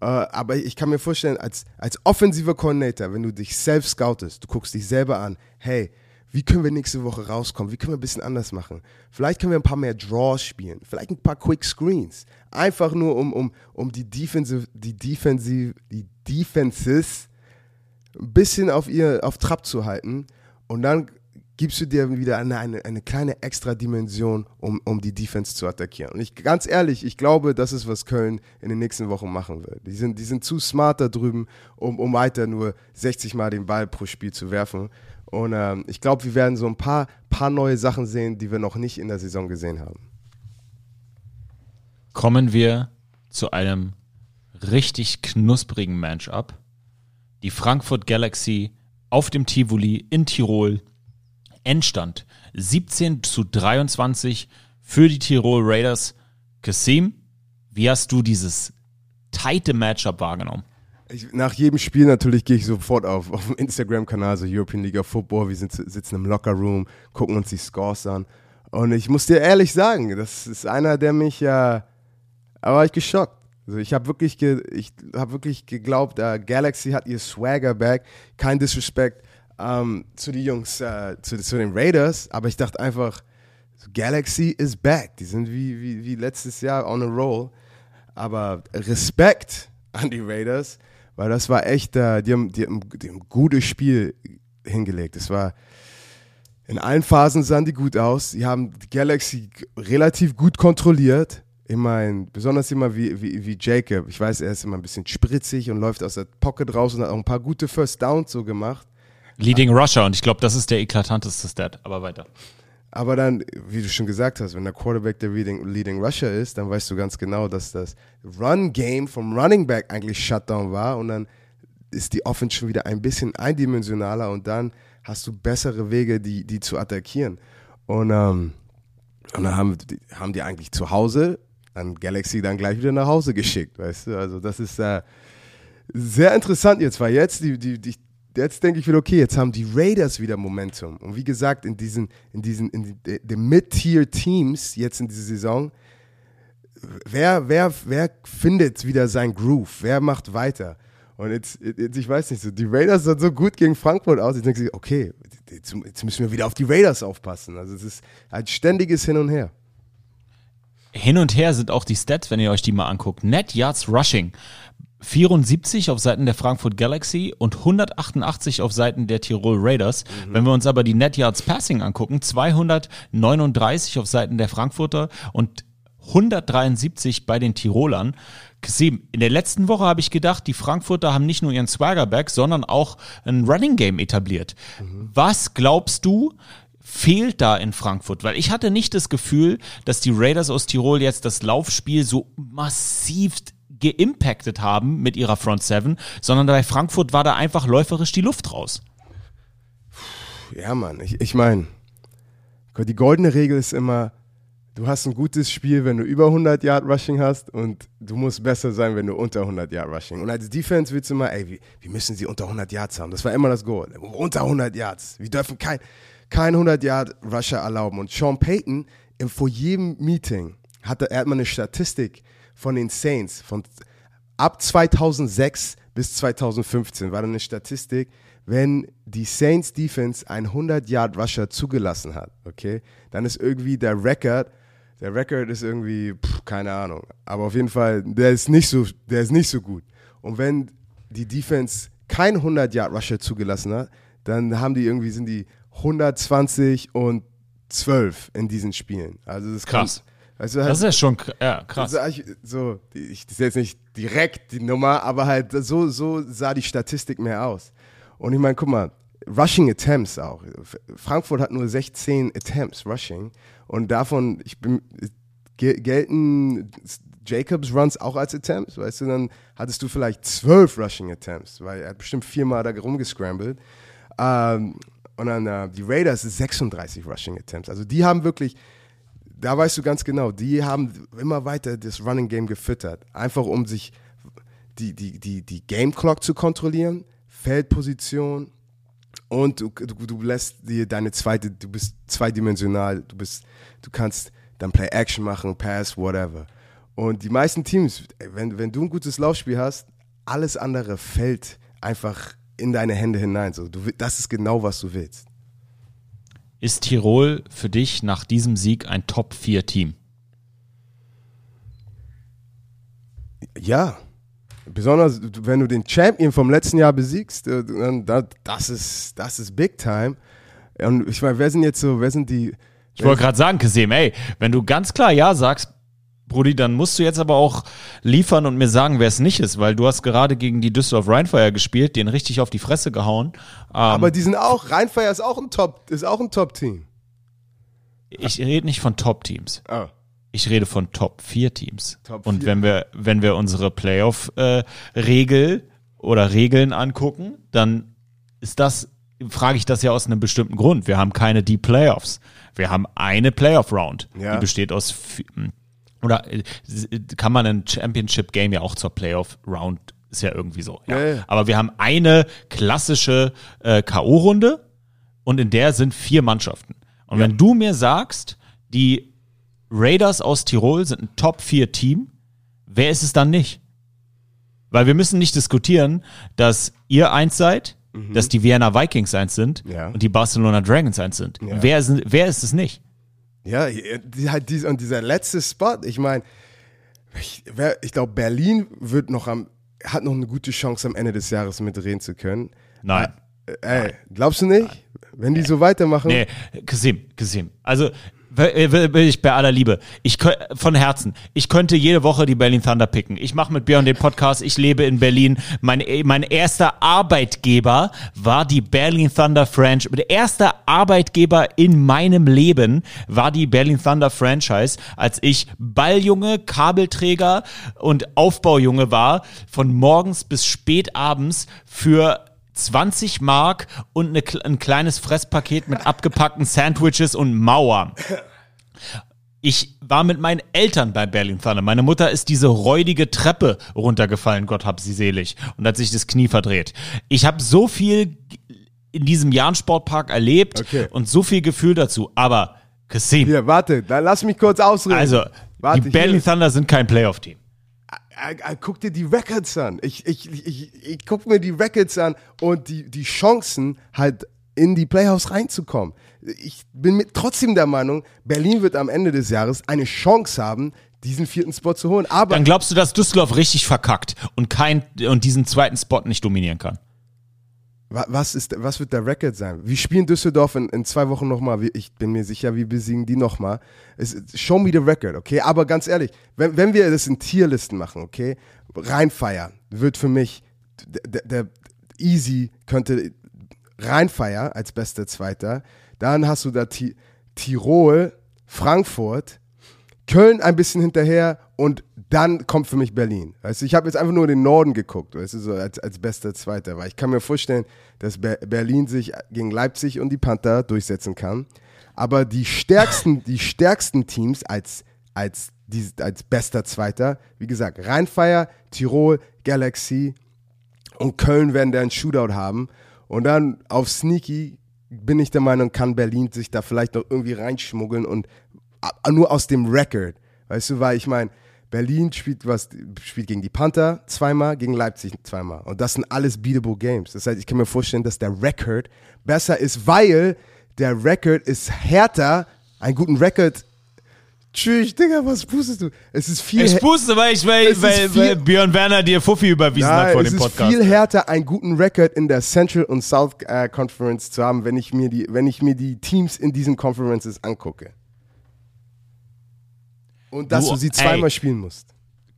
äh, aber ich kann mir vorstellen, als, als offensiver Coordinator, wenn du dich selbst scoutest, du guckst dich selber an, hey, wie können wir nächste Woche rauskommen? Wie können wir ein bisschen anders machen? Vielleicht können wir ein paar mehr Draws spielen. Vielleicht ein paar Quick Screens. Einfach nur, um, um, um die, Defensive, die, Defensive, die Defenses ein bisschen auf, ihr, auf Trab zu halten. Und dann gibst du dir wieder eine, eine, eine kleine extra Dimension, um, um die Defense zu attackieren. Und ich, ganz ehrlich, ich glaube, das ist, was Köln in den nächsten Wochen machen wird. Die sind, die sind zu smart da drüben, um, um weiter nur sechzig Mal den Ball pro Spiel zu werfen. Und ähm, ich glaube, wir werden so ein paar, paar neue Sachen sehen, die wir noch nicht in der Saison gesehen haben. Kommen wir zu einem richtig knusprigen Matchup. Die Frankfurt Galaxy auf dem Tivoli in Tirol. Endstand siebzehn zu dreiundzwanzig für die Tirol Raiders. Kassim, wie hast du dieses tighte Matchup wahrgenommen? Ich, nach jedem Spiel natürlich gehe ich sofort auf, auf dem Instagram-Kanal, so European League of Football. Wir sind, sitzen im Locker-Room, gucken uns die Scores an. Und ich muss dir ehrlich sagen, das ist einer, der mich ja... Äh, aber ich geschockt. Also ich habe wirklich, ge, ich hab wirklich geglaubt, äh, Galaxy hat ihr Swagger back. Kein Disrespect ähm, zu den Jungs, äh, zu, zu den Raiders. Aber ich dachte einfach, Galaxy is back. Die sind wie, wie, wie letztes Jahr on a roll. Aber Respekt an die Raiders... Weil das war echt, äh, die, haben, die, haben, die haben ein gutes Spiel hingelegt. Es war, in allen Phasen sahen die gut aus. Die haben die Galaxy g- relativ gut kontrolliert. Ich meine, besonders immer wie, wie, wie Jacob. Ich weiß, er ist immer ein bisschen spritzig und läuft aus der Pocket raus und hat auch ein paar gute First Downs so gemacht. Leading aber, Rusher, und ich glaube, das ist der eklatanteste Stat, aber weiter. Aber dann, wie du schon gesagt hast, wenn der Quarterback der Leading, Leading Rusher ist, dann weißt du ganz genau, dass das Run-Game vom Running Back eigentlich Shutdown war, und dann ist die Offense schon wieder ein bisschen eindimensionaler und dann hast du bessere Wege, die, die zu attackieren. Und, ähm, und dann haben, haben die eigentlich zu Hause an Galaxy dann gleich wieder nach Hause geschickt, weißt du. Also das ist äh, sehr interessant jetzt, weil jetzt die, die, die jetzt denke ich wieder, okay, jetzt haben die Raiders wieder Momentum. Und wie gesagt, in diesen, in diesen, in den die Mid-Tier-Teams jetzt in dieser Saison, wer, wer, wer findet wieder seinen Groove? Wer macht weiter? Und jetzt, jetzt, ich weiß nicht, so, die Raiders sahen so gut gegen Frankfurt aus. Ich denke, okay, jetzt, jetzt müssen wir wieder auf die Raiders aufpassen. Also es ist ein ständiges Hin und Her. Hin und her sind auch die Stats, wenn ihr euch die mal anguckt. Net Yards Rushing. vierundsiebzig auf Seiten der Frankfurt Galaxy und hundertachtundachtzig auf Seiten der Tirol Raiders. Mhm. Wenn wir uns aber die Net Yards Passing angucken, zweihundertneununddreißig auf Seiten der Frankfurter und hundertdreiundsiebzig bei den Tirolern. In der letzten Woche habe ich gedacht, die Frankfurter haben nicht nur ihren Swaggerback, sondern auch ein Running Game etabliert. Mhm. Was glaubst du, fehlt da in Frankfurt? Weil ich hatte nicht das Gefühl, dass die Raiders aus Tirol jetzt das Laufspiel so massiv geimpactet haben mit ihrer Front Seven, sondern bei Frankfurt war da einfach läuferisch die Luft raus. Ja, Mann, ich, ich meine, die goldene Regel ist immer, du hast ein gutes Spiel, wenn du über hundert Yard Rushing hast, und du musst besser sein, wenn du unter hundert Yard Rushing. Und als Defense willst du immer, ey, wir, wir müssen sie unter hundert Yards haben. Das war immer das Goal. Unter hundert Yards. Wir dürfen kein, kein hundert Yard Rusher erlauben. Und Sean Payton, vor jedem Meeting, hat er, er hat mal eine Statistik von den Saints. Von ab zweitausendsechs bis zweitausendfünfzehn war da eine Statistik, wenn die Saints Defense einen hundert Yard Rusher zugelassen hat, okay, dann ist irgendwie der Record Der Record ist irgendwie, pff, keine Ahnung. Aber auf jeden Fall, der ist nicht so, der ist nicht so gut. Und wenn die Defense kein hundert-Yard-Rusher zugelassen hat, dann haben die irgendwie, sind die hundertzwanzig und zwölf in diesen Spielen. Also das ist krass. Kann, also halt, das ist ja schon ja, krass. Also, so, ich das ist jetzt nicht direkt die Nummer, aber halt so, so sah die Statistik mehr aus. Und ich meine, guck mal, Rushing Attempts auch. Frankfurt hat nur sechzehn Attempts Rushing. Und davon ich bin, gelten Jacobs Runs auch als Attempts, weißt du, dann hattest du vielleicht zwölf Rushing Attempts, weil er hat bestimmt viermal da rumgescrambled. Ähm, und dann äh, die Raiders ist sechsunddreißig Rushing Attempts. Also die haben wirklich, da weißt du ganz genau, die haben immer weiter das Running Game gefüttert. Einfach um sich die, die, die, die Game Clock zu kontrollieren, Feldposition. Und du, du, du lässt dir deine zweite, du bist zweidimensional, du bist, du kannst dann Play-Action machen, Pass, whatever. Und die meisten Teams, wenn, wenn du ein gutes Laufspiel hast, alles andere fällt einfach in deine Hände hinein. So, du, das ist genau, was du willst. Ist Tirol für dich nach diesem Sieg ein Top vier Team? Ja. Besonders, wenn du den Champion vom letzten Jahr besiegst, dann das ist, das ist Big Time. Und ich meine, wer sind jetzt so, wer sind die... Ich wollte gerade sagen, Kassim, ey, wenn du ganz klar Ja sagst, Brudi, dann musst du jetzt aber auch liefern und mir sagen, wer es nicht ist, weil du hast gerade gegen die Düsseldorf Rhein Fire gespielt, den richtig auf die Fresse gehauen. Aber ähm, die sind auch, Rhein Fire ist auch ein Top, ist auch ein Top-Team. Ich rede nicht von Top-Teams. Ah. Ich rede von Top vier Teams. Top und vier. wenn wir wenn wir unsere Playoff-Regel äh, oder Regeln angucken, dann ist das, frage ich das ja aus einem bestimmten Grund. Wir haben keine Deep Playoffs. Wir haben eine Playoff-Round. Ja. Die besteht aus, oder äh, kann man ein Championship-Game ja auch zur Playoff-Round, ist ja irgendwie so. Ja. Ja, ja. Aber wir haben eine klassische äh, K O-Runde und in der sind vier Mannschaften. Und ja. Wenn du mir sagst, die Raiders aus Tirol sind ein Top vier Team. Wer ist es dann nicht? Weil wir müssen nicht diskutieren, dass ihr eins seid, mhm. dass die Vienna Vikings eins sind ja. und die Barcelona Dragons eins sind. Ja. Wer ist, wer ist es nicht? Ja, halt dies, und dieser letzte Spot, ich meine, ich, ich glaube, Berlin wird noch am, hat noch eine gute Chance am Ende des Jahres mitreden zu können. Nein. Ey, Nein. glaubst du nicht? Nein. Wenn die Nein. so weitermachen? Nee, Kassim, Kassim. Also, will ich bei aller Liebe. Ich von Herzen. Ich könnte jede Woche die Berlin Thunder picken. Ich mache mit Björn den Podcast. Ich lebe in Berlin. Mein, mein erster Arbeitgeber war die Berlin Thunder Franchise. Der erste Arbeitgeber in meinem Leben war die Berlin Thunder Franchise, als ich Balljunge, Kabelträger und Aufbaujunge war, von morgens bis spät abends für zwanzig Mark und eine, ein kleines Fresspaket mit abgepackten Sandwiches und Mauern. Ich war mit meinen Eltern bei Berlin Thunder. Meine Mutter ist diese räudige Treppe runtergefallen, Gott hab sie selig, und hat sich das Knie verdreht. Ich habe so viel in diesem Jahn-Sportpark erlebt, okay, und so viel Gefühl dazu. Aber Kassim. Hier, warte, da lass mich kurz ausreden. Also, warte, die Berlin Thunder sind kein Playoff-Team. Guck dir die Records an. Ich, ich, ich, ich guck mir die Records an und die, die Chancen halt in die Playoffs reinzukommen. Ich bin mit trotzdem der Meinung, Berlin wird am Ende des Jahres eine Chance haben, diesen vierten Spot zu holen. Aber dann glaubst du, dass Düsseldorf richtig verkackt und, kein, und diesen zweiten Spot nicht dominieren kann? Was, ist, was wird der Record sein? Wir spielen Düsseldorf in, in zwei Wochen nochmal. Ich bin mir sicher, wir besiegen die nochmal. Show me the record, okay? Aber ganz ehrlich, wenn, wenn wir das in Tierlisten machen, okay? Rhein Fire wird für mich, der, der easy könnte Rhein Fire als bester Zweiter. Dann hast du da Ti- Tirol, Frankfurt, Köln ein bisschen hinterher und dann kommt für mich Berlin. Weißt du, ich habe jetzt einfach nur den Norden geguckt, weißt du, so als, als bester Zweiter, weil ich kann mir vorstellen, dass Be- Berlin sich gegen Leipzig und die Panther durchsetzen kann. Aber die stärksten, die stärksten Teams als, als, die, als bester Zweiter, wie gesagt, Rhein Fire, Tirol, Galaxy und Köln werden da einen Shootout haben. Und dann auf Sneaky bin ich der Meinung, kann Berlin sich da vielleicht noch irgendwie reinschmuggeln und nur aus dem Record, weißt du, weil ich meine, Berlin spielt was spielt gegen die Panther zweimal, gegen Leipzig zweimal und das sind alles beatable Games. Das heißt, ich kann mir vorstellen, dass der Record besser ist, weil der Record ist härter, einen guten Record. Tschüss, Digga, was pustest du? Es ist viel Ich puste, weil, ich, weil, weil, viel, weil Björn Werner dir Fuffi überwiesen nein, hat vor dem Podcast. Es ist viel härter, einen guten Record in der Central und South äh, Conference zu haben, wenn ich mir die, wenn ich mir die Teams in diesen Conferences angucke. Und dass du, du sie zweimal ey, spielen musst.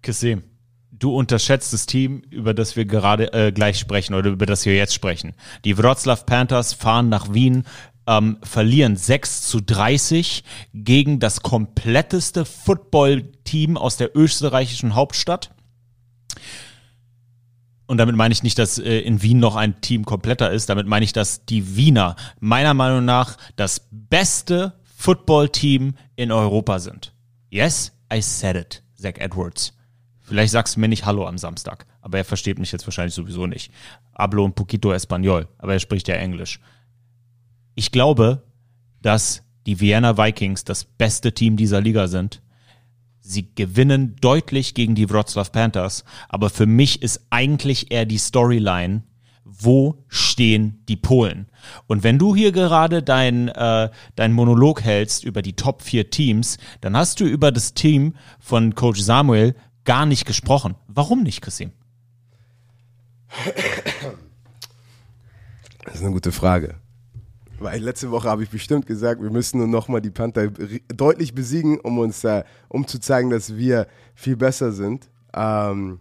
Kassim, du unterschätzt das Team, über das wir gerade äh, gleich sprechen oder über das wir jetzt sprechen. Die Wrocław Panthers fahren nach Wien, ähm, verlieren sechs zu dreißig gegen das kompletteste Football-Team aus der österreichischen Hauptstadt. Und damit meine ich nicht, dass äh, in Wien noch ein Team kompletter ist. Damit meine ich, dass die Wiener meiner Meinung nach das beste Football-Team in Europa sind. Yes, I said it, Zach Edwards. Vielleicht sagst du mir nicht Hallo am Samstag, aber er versteht mich jetzt wahrscheinlich sowieso nicht. Hablo un poquito español, aber er spricht ja Englisch. Ich glaube, dass die Vienna Vikings das beste Team dieser Liga sind. Sie gewinnen deutlich gegen die Wrocław Panthers, aber für mich ist eigentlich eher die Storyline, wo stehen die Polen? Und wenn du hier gerade dein, äh, dein Monolog hältst über die Top vier Teams, dann hast du über das Team von Coach Samuel gar nicht gesprochen. Warum nicht, Kassim? Das ist eine gute Frage. Weil letzte Woche habe ich bestimmt gesagt, wir müssen nur nochmal die Panther deutlich besiegen, um uns äh, um zu zeigen, dass wir viel besser sind. Ähm...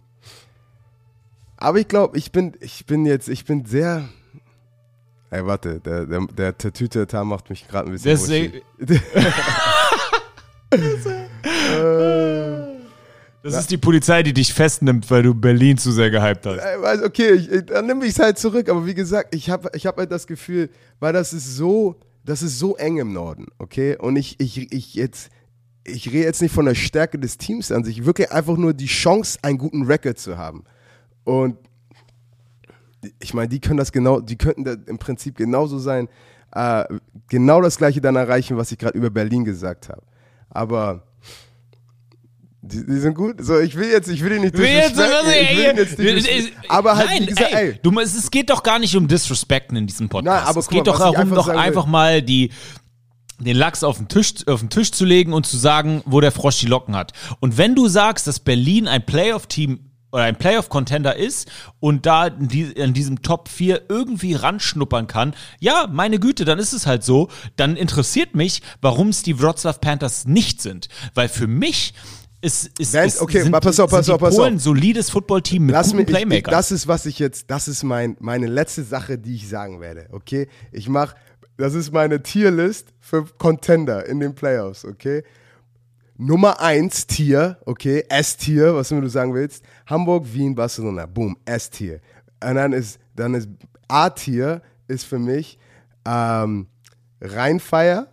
Aber ich glaube, ich bin, ich bin jetzt, ich bin sehr. Ey, warte, der, der, der Tatütata macht mich gerade ein bisschen. Deswegen. Das ist die Polizei, die dich festnimmt, weil du Berlin zu sehr gehypt hast. Okay, ich, dann nehme ich es halt zurück. Aber wie gesagt, ich habe ich hab halt das Gefühl, weil das ist so, das ist so eng im Norden, okay? Und ich, ich, ich jetzt. Ich rede jetzt nicht von der Stärke des Teams an sich, wirklich einfach nur die Chance, einen guten Record zu haben. Und ich meine, die können das genau, die könnten da im Prinzip genauso sein, äh, genau das Gleiche dann erreichen, was ich gerade über Berlin gesagt habe. Aber die, die sind gut. So, ich will jetzt, ich will die nicht disrespekten. Aber halt, nein, wie gesagt, ey, ey. Du, es geht doch gar nicht um Disrespekten in diesem Podcast. Nein, aber es geht mal, doch darum, einfach doch einfach will. mal die... den Lachs auf den Tisch, auf den Tisch zu legen und zu sagen, wo der Frosch die Locken hat. Und wenn du sagst, dass Berlin ein Playoff-Team oder ein Playoff-Contender ist und da in diesem Top vier irgendwie ranschnuppern kann, ja, meine Güte, dann ist es halt so. Dann interessiert mich, warum es die Wrocław Panthers nicht sind. Weil für mich ist, ist, ist okay, sind, pass auf, pass sind die auf, pass Polen ein solides Footballteam mit Lass guten mich, Playmaker. Ich, das ist, was ich jetzt, das ist mein, meine letzte Sache, die ich sagen werde, okay? Ich mach Das ist meine Tierlist für Contender in den Playoffs, okay? Nummer eins Tier, okay? S-Tier, was immer du sagen willst. Hamburg, Wien, Barcelona, boom, S-Tier. Und dann ist, dann ist A-Tier ist für mich ähm, Rhein Fire,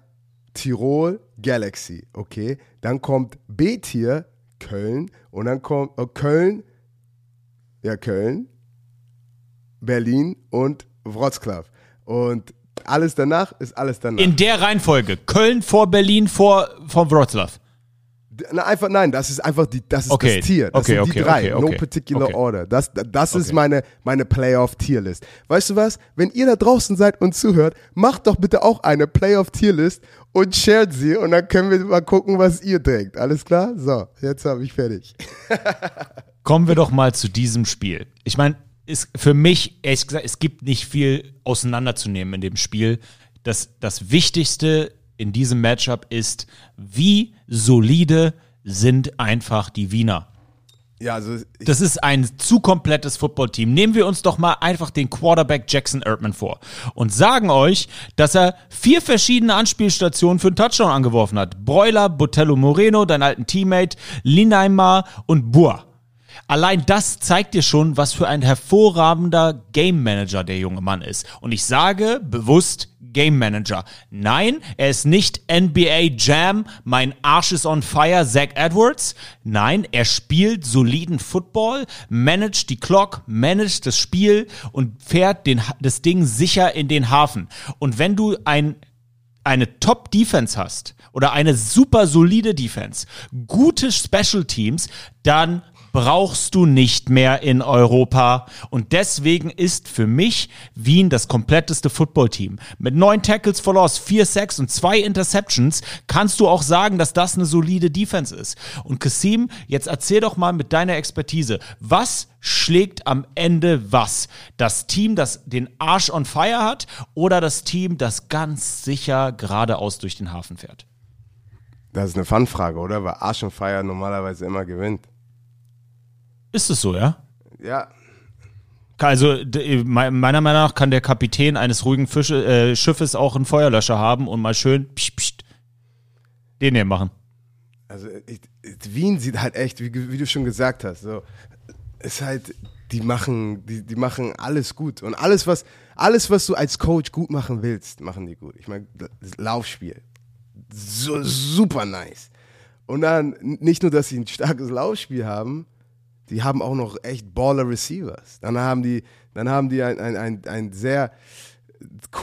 Tirol, Galaxy, okay. Dann kommt B-Tier, Köln. Und dann kommt äh, Köln, ja Köln, Berlin und Wrocław. Und alles danach ist alles danach. In der Reihenfolge. Köln vor Berlin vor, vor Wrocław. Na, einfach, nein, das ist einfach die, das ist okay. Das Tier. Das okay, sind okay, die drei. Okay, okay, no particular okay. order. Das, das okay. ist meine, meine Playoff-Tierlist. Weißt du was? Wenn ihr da draußen seid und zuhört, macht doch bitte auch eine Playoff-Tierlist und shared sie und dann können wir mal gucken, was ihr denkt. Alles klar? So, jetzt habe ich fertig. Kommen wir doch mal zu diesem Spiel. Ich meine, ist für mich, ehrlich gesagt, es gibt nicht viel auseinanderzunehmen in dem Spiel. Das, das Wichtigste in diesem Matchup ist, wie solide sind einfach die Wiener. Ja, also das ist ein zu komplettes Footballteam. Nehmen wir uns doch mal einfach den Quarterback Jackson Ertmann vor und sagen euch, dass er vier verschiedene Anspielstationen für einen Touchdown angeworfen hat. Broiler, Botello Moreno, deinen alten Teammate, Lineimar und Boa. Allein das zeigt dir schon, was für ein hervorragender Game Manager der junge Mann ist. Und ich sage bewusst Game Manager. Nein, er ist nicht N B A Jam, mein Arsch ist on fire, Zach Edwards. Nein, er spielt soliden Football, managt die Clock, managt das Spiel und fährt den, das Ding sicher in den Hafen. Und wenn du ein, eine Top-Defense hast oder eine super solide Defense, gute Special Teams, dann brauchst du nicht mehr in Europa. Und deswegen ist für mich Wien das kompletteste Footballteam. Mit neun Tackles for Loss, vier Sacks und zwei Interceptions kannst du auch sagen, dass das eine solide Defense ist. Und Kassim, jetzt erzähl doch mal mit deiner Expertise, was schlägt am Ende was? Das Team, das den Arsch on fire hat oder das Team, das ganz sicher geradeaus durch den Hafen fährt? Das ist eine Fun-Frage, oder? Weil Arsch on fire normalerweise immer gewinnt. Ist es so, ja? Ja. Also de, meiner Meinung nach kann der Kapitän eines ruhigen Fische, äh, Schiffes auch einen Feuerlöscher haben und mal schön psch, psch, den hier machen. Also ich, Wien sieht halt echt, wie, wie du schon gesagt hast, so ist halt, die machen, die, die machen alles gut. Und alles was, alles, was du als Coach gut machen willst, machen die gut. Ich meine, das Laufspiel, so, super nice. Und dann nicht nur, dass sie ein starkes Laufspiel haben, die haben auch noch echt Baller-Receivers. Dann haben die, dann haben die ein, ein, ein, ein sehr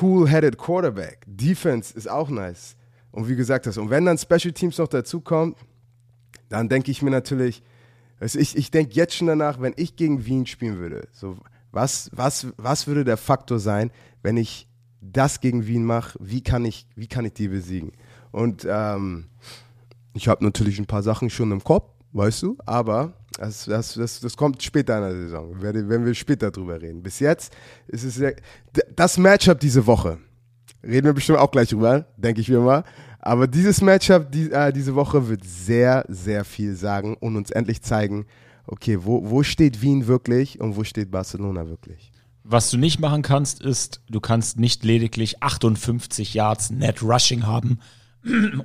cool-headed Quarterback. Defense ist auch nice. Und wie gesagt, das, und wenn dann Special Teams noch dazukommen, dann denke ich mir natürlich, also ich, ich denke jetzt schon danach, wenn ich gegen Wien spielen würde, so was, was, was würde der Faktor sein, wenn ich das gegen Wien mache, wie kann ich, wie kann ich die besiegen? Und ähm, ich habe natürlich ein paar Sachen schon im Kopf, weißt du, aber das, das, das, das kommt später in der Saison, wenn wir später drüber reden. Bis jetzt ist es sehr, das Matchup diese Woche, reden wir bestimmt auch gleich drüber, denke ich mir mal, aber dieses Matchup die, äh, diese Woche wird sehr, sehr viel sagen und uns endlich zeigen, okay, wo, wo steht Wien wirklich und wo steht Barcelona wirklich. Was du nicht machen kannst, ist, du kannst nicht lediglich achtundfünfzig Yards Net Rushing haben,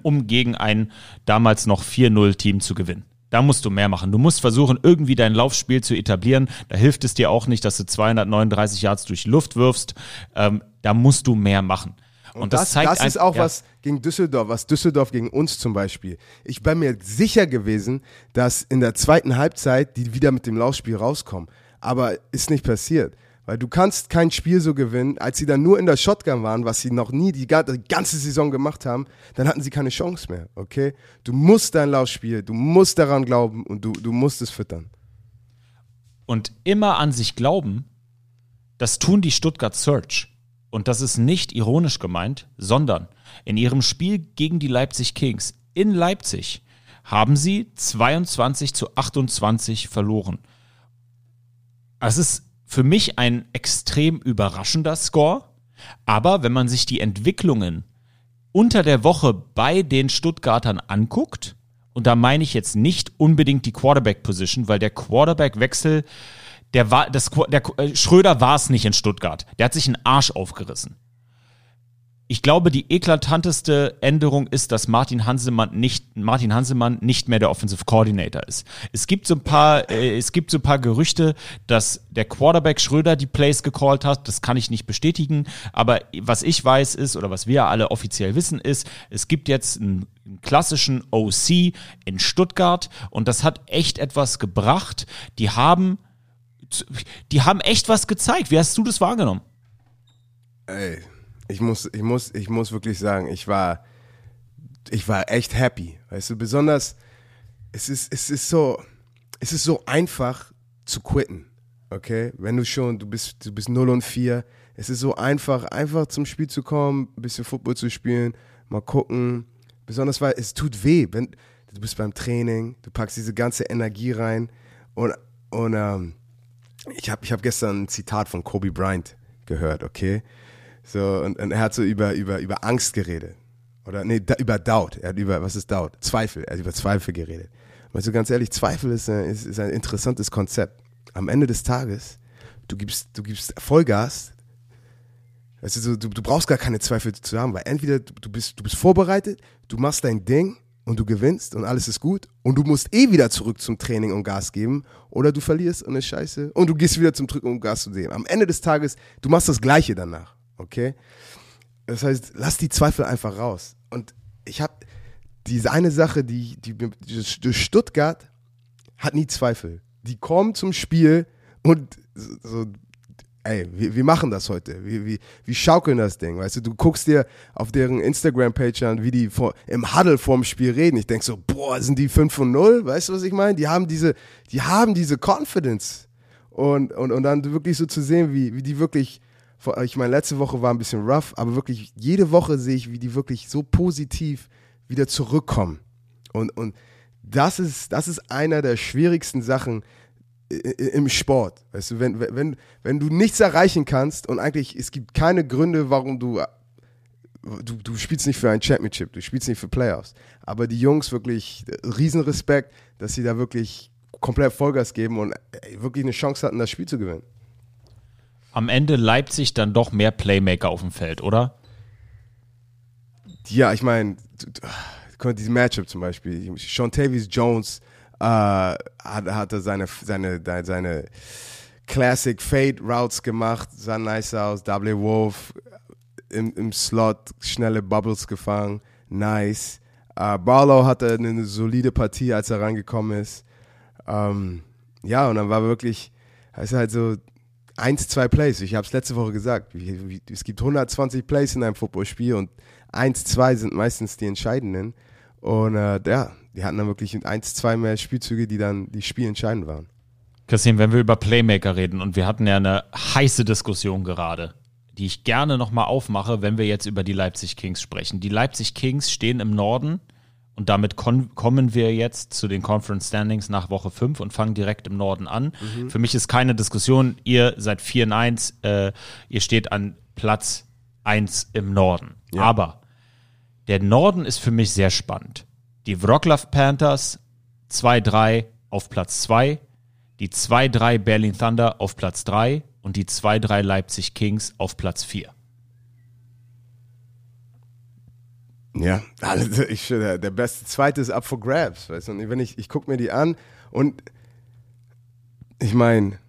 um gegen ein damals noch vier null Team zu gewinnen. Da musst du mehr machen. Du musst versuchen, irgendwie dein Laufspiel zu etablieren. Da hilft es dir auch nicht, dass du zweihundertneununddreißig Yards durch die Luft wirfst. Ähm, da musst du mehr machen. Und, Und das, das zeigt das ein, ist auch ja. was gegen Düsseldorf, was Düsseldorf gegen uns zum Beispiel. Ich bin mir sicher gewesen, dass in der zweiten Halbzeit die wieder mit dem Laufspiel rauskommen. Aber ist nicht passiert. Weil du kannst kein Spiel so gewinnen, als sie dann nur in der Shotgun waren, was sie noch nie die ganze Saison gemacht haben, dann hatten sie keine Chance mehr, okay? Du musst dein Laufspiel, du musst daran glauben und du, du musst es füttern. Und immer an sich glauben, das tun die Stuttgart Surge. Und das ist nicht ironisch gemeint, sondern in ihrem Spiel gegen die Leipzig Kings in Leipzig haben sie zweiundzwanzig zu achtundzwanzig verloren. Es ist für mich ein extrem überraschender Score, aber wenn man sich die Entwicklungen unter der Woche bei den Stuttgartern anguckt, und da meine ich jetzt nicht unbedingt die Quarterback-Position, weil der Quarterback-Wechsel, der war, das, der, Schröder war es nicht in Stuttgart, der hat sich einen Arsch aufgerissen. Ich glaube, die eklatanteste Änderung ist, dass Martin Hansemann nicht, Martin Hansemann nicht mehr der Offensive Coordinator ist. Es gibt so ein paar, äh, es gibt so ein paar Gerüchte, dass der Quarterback Schröder die Plays gecallt hat. Das kann ich nicht bestätigen. Aber was ich weiß ist, oder was wir alle offiziell wissen ist, es gibt jetzt einen klassischen O C in Stuttgart. Und das hat echt etwas gebracht. Die haben, die haben echt was gezeigt. Wie hast du das wahrgenommen? Ey. Ich muss, ich muss, ich muss wirklich sagen, ich war, ich war echt happy, weißt du, besonders, es ist, es ist so, es ist so einfach zu quitten, okay, wenn du schon, du bist, du bist null und vier, es ist so einfach, einfach zum Spiel zu kommen, ein bisschen Football zu spielen, mal gucken, besonders weil es tut weh, wenn, du bist beim Training, du packst diese ganze Energie rein und, und, ähm, ich habe, ich habe gestern ein Zitat von Kobe Bryant gehört, okay, So, und, und er hat so über, über, über Angst geredet. Oder, nee, da, über Doubt. Er hat über, was ist Doubt? Zweifel. Er hat über Zweifel geredet. Aber so ganz ehrlich, Zweifel ist ein, ist, ist ein interessantes Konzept. Am Ende des Tages, du gibst, du gibst Vollgas. Weißt du, so, du, du brauchst gar keine Zweifel zu haben, weil entweder du, du, bist, du bist vorbereitet, du machst dein Ding und du gewinnst und alles ist gut und du musst eh wieder zurück zum Training und Gas geben oder du verlierst und ist scheiße und du gehst wieder zum Drücken und Gas zu geben. Am Ende des Tages, du machst das Gleiche danach. Okay? Das heißt, lass die Zweifel einfach raus. Und ich habe diese eine Sache, die, die, die Stuttgart hat nie Zweifel. Die kommen zum Spiel und so, ey, wir, wir machen das heute. Wir, wir, wir schaukeln das Ding, weißt du? Du guckst dir auf deren Instagram-Page an, wie die vor, im Huddle vorm Spiel reden. Ich denk so, boah, sind die fünf und null? Weißt du, was ich meine? Die haben diese, die haben diese Confidence. Und, und, und dann wirklich so zu sehen, wie, wie die wirklich... Ich meine, letzte Woche war ein bisschen rough, aber wirklich jede Woche sehe ich, wie die wirklich so positiv wieder zurückkommen. Und, und das ist, das ist einer der schwierigsten Sachen im Sport. Weißt du, wenn, wenn, wenn du nichts erreichen kannst und eigentlich, es gibt keine Gründe, warum du, du, du spielst nicht für ein Championship, du spielst nicht für Playoffs. Aber die Jungs wirklich, riesen Respekt, dass sie da wirklich komplett Vollgas geben und wirklich eine Chance hatten, das Spiel zu gewinnen. Am Ende Leipzig dann doch mehr Playmaker auf dem Feld, oder? Ja, ich meine, dieses Matchup zum Beispiel. Sean Tavis Jones äh, hatte seine, seine, seine Classic Fade Routes gemacht, sah nice aus, Double Wolf im, im Slot, schnelle Bubbles gefangen, nice. Äh, Barlow hatte eine solide Partie, als er reingekommen ist. Ähm, ja, und dann war wirklich, es ist halt so, Eins, zwei Plays. Ich habe es letzte Woche gesagt. Es gibt hundertzwanzig Plays in einem Footballspiel und eins, zwei sind meistens die entscheidenden. Und äh, ja, die hatten dann wirklich eins, zwei mehr Spielzüge, die dann die spielentscheidend waren. Kassim, wenn wir über Playmaker reden und wir hatten ja eine heiße Diskussion gerade, die ich gerne nochmal aufmache, wenn wir jetzt über die Leipzig Kings sprechen. Die Leipzig Kings stehen im Norden und damit kon- kommen wir jetzt zu den Conference Standings nach Woche fünf und fangen direkt im Norden an. Mhm. Für mich ist keine Diskussion, ihr seid vier und eins, äh, ihr steht an Platz eins im Norden. Ja. Aber der Norden ist für mich sehr spannend. Die Wrocław Panthers zwei drei auf Platz zwei, die zwei drei Berlin Thunder auf Platz drei und die zwei drei Leipzig Kings auf Platz vier. Ja, also ich, der beste Zweite ist up for grabs, weißt du, und wenn ich, ich gucke mir die an und ich meine,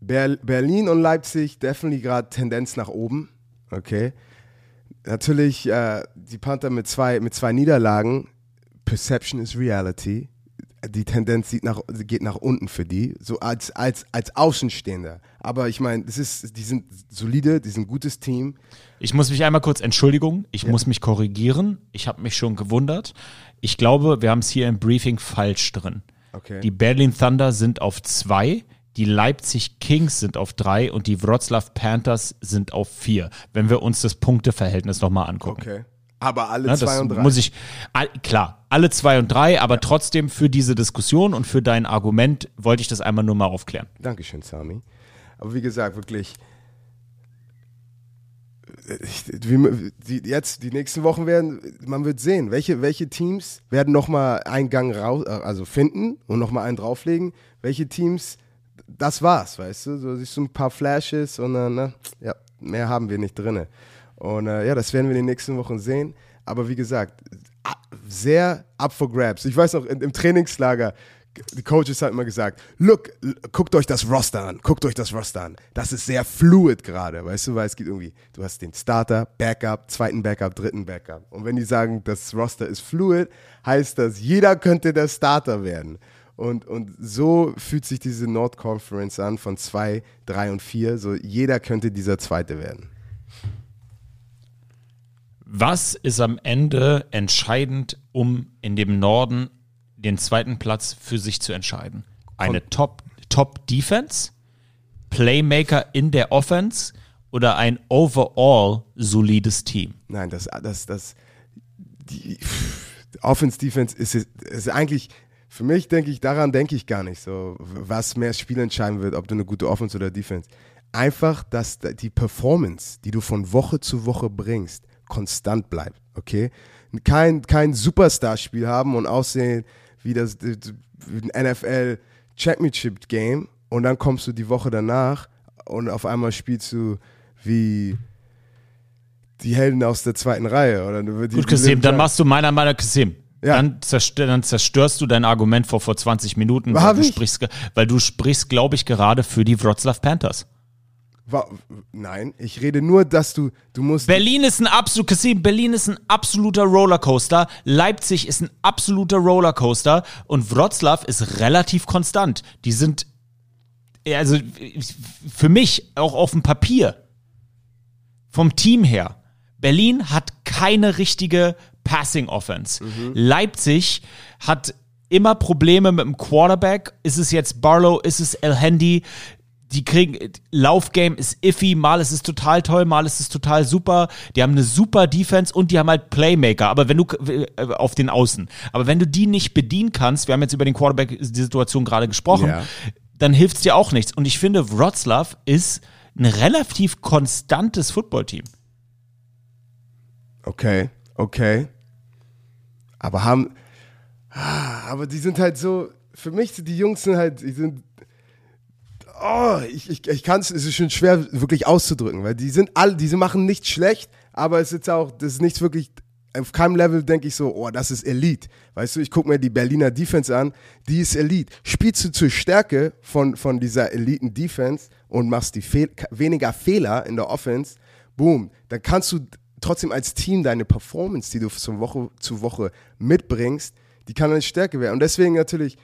Ber- Berlin und Leipzig, definitely gerade Tendenz nach oben, okay, natürlich äh, die Panther mit zwei, mit zwei Niederlagen, Perception is Reality, die Tendenz sieht nach, geht nach unten für die, so als, als, als Außenstehender. Aber ich meine, das ist, die sind solide, die sind ein gutes Team. Ich muss mich einmal kurz, Entschuldigung, ich ja. muss mich korrigieren. Ich habe mich schon gewundert. Ich glaube, wir haben es hier im Briefing falsch drin. Okay. Die Berlin Thunder sind auf zwei, die Leipzig Kings sind auf drei und die Wrocław Panthers sind auf vier. Wenn wir uns das Punkteverhältnis nochmal angucken. Okay. Aber alle zwei ja, und drei. Muss ich, all, klar, alle zwei und drei, aber ja. trotzdem für diese Diskussion und für dein Argument wollte ich das einmal nur mal aufklären. Dankeschön, Sami. Aber wie gesagt, wirklich, ich, wie, die, jetzt die nächsten Wochen werden, man wird sehen, welche, welche Teams werden nochmal einen Gang raus, also finden und nochmal einen drauflegen, welche Teams, das war's, weißt du, so siehst du ein paar Flashes und dann, ne, ja, mehr haben wir nicht drinne. Und äh, ja, das werden wir in den nächsten Wochen sehen. Aber wie gesagt, sehr up for grabs. Ich weiß noch, im Trainingslager, die Coaches haben immer gesagt, look, guckt euch das Roster an, guckt euch das Roster an. Das ist sehr fluid gerade, weißt du, weil es gibt irgendwie, du hast den Starter, Backup, zweiten Backup, dritten Backup. Und wenn die sagen, das Roster ist fluid, heißt das, jeder könnte der Starter werden. Und, und so fühlt sich diese Nord-Conference an von zwei, drei und vier. So, jeder könnte dieser Zweite werden. Was ist am Ende entscheidend, um in dem Norden den zweiten Platz für sich zu entscheiden? Eine Top, Top-Defense, Playmaker in der Offense oder ein overall solides Team? Nein, das, das, das, die Offense-Defense ist, ist eigentlich, für mich denke ich, daran denke ich gar nicht so, was mehr Spiel entscheiden wird, ob du eine gute Offense oder Defense. Einfach, dass die Performance, die du von Woche zu Woche bringst, konstant bleibt, okay? Kein, kein Superstar-Spiel haben und aussehen wie das, das N F L Championship Game und dann kommst du die Woche danach und auf einmal spielst du wie die Helden aus der zweiten Reihe. Oder die, gut, Kassim, dann machst du meiner Meinung nach Kassim. Ja. Dann, zerstör, dann zerstörst du dein Argument vor, vor zwanzig Minuten, weil du, sprichst, weil du sprichst, glaube ich, gerade für die Wrocław Panthers. Nein, ich rede nur, dass du, du musst... Berlin ist ein absolut, Kassim, Berlin ist ein absoluter Rollercoaster, Leipzig ist ein absoluter Rollercoaster und Wrocław ist relativ konstant. Die sind, also für mich, auch auf dem Papier, vom Team her, Berlin hat keine richtige Passing-Offense. Mhm. Leipzig hat immer Probleme mit dem Quarterback. Ist es jetzt Barlow, ist es Elhandy? Die kriegen, Laufgame ist iffy, mal ist es total toll, mal ist es total super. Die haben eine super Defense und die haben halt Playmaker, aber wenn du, auf den Außen. Aber wenn du die nicht bedienen kannst, wir haben jetzt über den Quarterback, die Situation gerade gesprochen, ja, dann hilft es dir auch nichts. Und ich finde, Wrocław ist ein relativ konstantes Footballteam. Okay, okay. Aber haben, aber die sind halt so, für mich, die Jungs sind halt, die sind, oh, ich, ich, ich kann es, es ist schon schwer wirklich auszudrücken, weil die sind alle, diese machen nichts schlecht, aber es ist auch, das ist nicht wirklich, auf keinem Level denke ich so, oh, das ist Elite. Weißt du, ich gucke mir die Berliner Defense an, die ist Elite. Spielst du zur Stärke von, von dieser Eliten-Defense und machst die Fehl, weniger Fehler in der Offense, boom, dann kannst du trotzdem als Team deine Performance, die du von Woche zu Woche mitbringst, die kann dann Stärke werden. Und deswegen natürlich,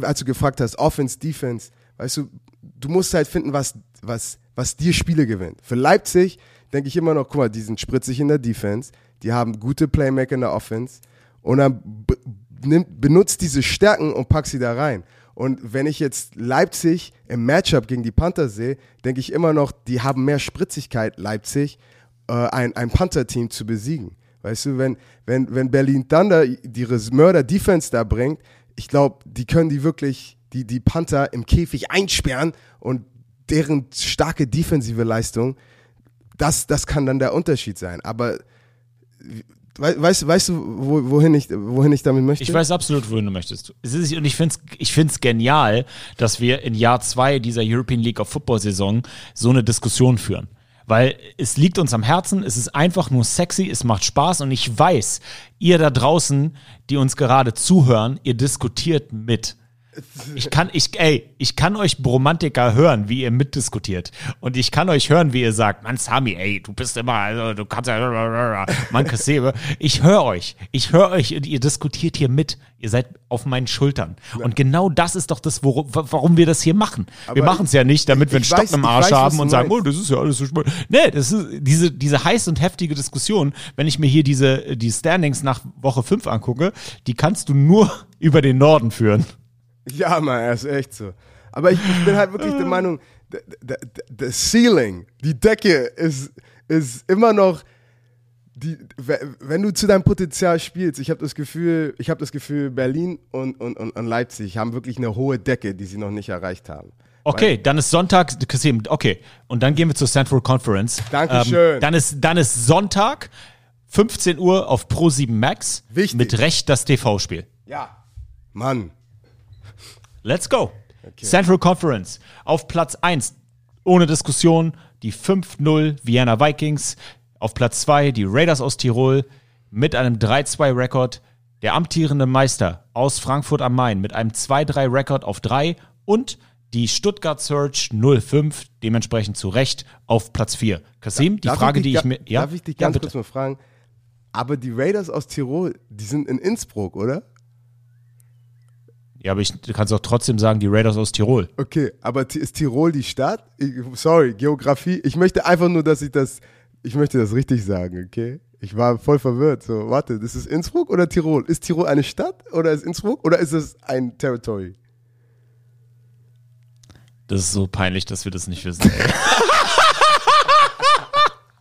als du gefragt hast, Offense, Defense, weißt du, du musst halt finden, was, was, was dir Spiele gewinnt. Für Leipzig denke ich immer noch, guck mal, die sind spritzig in der Defense, die haben gute Playmaker in der Offense und dann be- nimm, benutzt diese Stärken und pack sie da rein. Und wenn ich jetzt Leipzig im Matchup gegen die Panther sehe, denke ich immer noch, die haben mehr Spritzigkeit, Leipzig, äh, ein, ein Panther-Team zu besiegen. Weißt du, wenn, wenn, wenn Berlin Thunder ihre Mörder-Defense da bringt, ich glaube, die können die wirklich... die die Panther im Käfig einsperren und deren starke defensive Leistung, das, das kann dann der Unterschied sein. Aber weißt, weißt du, wohin ich, wohin ich damit möchte? Ich weiß absolut, wohin du möchtest. Und ich finde es ich find's genial, dass wir in Jahr zwei dieser European League of Football Saison so eine Diskussion führen. Weil es liegt uns am Herzen, es ist einfach nur sexy, es macht Spaß und ich weiß, ihr da draußen, die uns gerade zuhören, ihr diskutiert mit. Ich kann, ich, ey, ich kann euch Bromantiker hören, wie ihr mitdiskutiert. Und ich kann euch hören, wie ihr sagt, Mann, Sami, ey, du bist immer, also, du kannst ja, Mann, Kassim. Ich höre euch. Ich höre euch und ihr diskutiert hier mit. Ihr seid auf meinen Schultern. Ja. Und genau das ist doch das, worum, warum wir das hier machen. Aber wir machen es ja nicht, damit ich, wir einen Stock weiß, im Arsch weiß, haben und sagen, meinst. Oh, das ist ja alles so spannend. Nee, das ist diese, diese heiß und heftige Diskussion, wenn ich mir hier diese, die Standings nach Woche fünf angucke, die kannst du nur über den Norden führen. Ja, Mann, das ist echt so. Aber ich, ich bin halt wirklich der Meinung, das Ceiling, die Decke ist, ist immer noch, die, wenn du zu deinem Potenzial spielst, ich habe das Gefühl, ich habe das Gefühl, Berlin und, und, und Leipzig haben wirklich eine hohe Decke, die sie noch nicht erreicht haben. Okay, weil, dann ist Sonntag, Kassim, okay, und dann gehen wir zur Central Conference. Dankeschön. Ähm, dann, ist, dann ist Sonntag, fünfzehn Uhr auf Pro sieben Max. Wichtig. Mit Recht das T V-Spiel. Ja, Mann. Let's go. Okay. Central Conference auf Platz eins. Ohne Diskussion die fünf null Vienna Vikings. Auf Platz zwei die Raiders aus Tirol mit einem drei zwei Rekord. Der amtierende Meister aus Frankfurt am Main mit einem zwei drei Rekord auf drei und die Stuttgart Surge null fünf, dementsprechend zu Recht auf Platz vier. Kassim, die darf Frage, ich dich, die ich mir... Ja? Darf ich dich ganz ja, kurz mal fragen? Aber die Raiders aus Tirol, die sind in Innsbruck, oder? Ja, aber ich kann es auch trotzdem sagen, die Raiders aus Tirol. Okay, aber ist Tirol die Stadt? Ich, sorry, Geografie. Ich möchte einfach nur, dass ich das... Ich möchte das richtig sagen, okay? Ich war voll verwirrt. So, warte, ist es Innsbruck oder Tirol? Ist Tirol eine Stadt oder ist Innsbruck oder ist es ein Territory? Das ist so peinlich, dass wir das nicht wissen.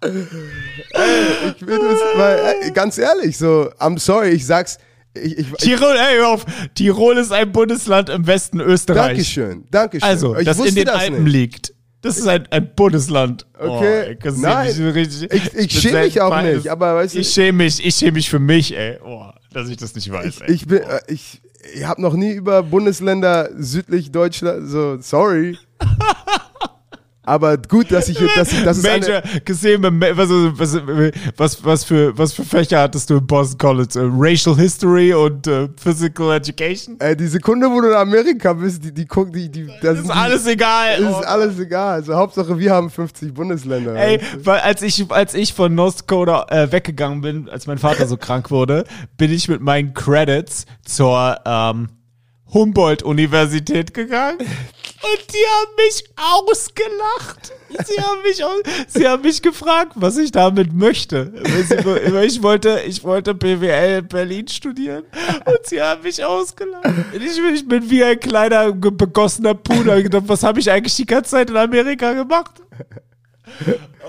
Ey, ich will das mal, ey, ganz ehrlich, so, I'm sorry, ich sag's. Ich, ich, Tirol, ey, hör auf. Tirol ist ein Bundesland im Westen Österreichs. Dankeschön, Dankeschön. Also, ich das in den das Alpen nicht. Liegt. Das ist ein, ein Bundesland. Okay. Oh, ey, nein, ich, richtig, ich, ich schäme mich auch feines, nicht. Aber weißt du, ich schäme mich, ich schäme mich für mich, ey, oh, dass ich das nicht weiß. Ich, ich bin, oh. ich, ich habe noch nie über Bundesländer südlich Deutschland, so sorry. Aber gut, dass ich, dass ich, das ist Major, gesehen, was, was, was für, was für Fächer hattest du in Boston College? Uh, Racial History und uh, Physical Education? Äh, die Sekunde, wo du in Amerika bist, die, die gucken, die, die, das ist die, alles egal. Das ist alles egal. Also Hauptsache, wir haben fünfzig Bundesländer. Ey, weil als ich, als ich von North Dakota äh, weggegangen bin, als mein Vater so krank wurde, bin ich mit meinen Credits zur, ähm, Humboldt-Universität gegangen und die haben mich ausgelacht. Sie haben mich, sie haben mich gefragt, was ich damit möchte. Ich wollte, ich wollte B W L in Berlin studieren und sie haben mich ausgelacht. Ich, ich bin wie ein kleiner, begossener Pudel. Ich gedacht, was habe ich eigentlich die ganze Zeit in Amerika gemacht?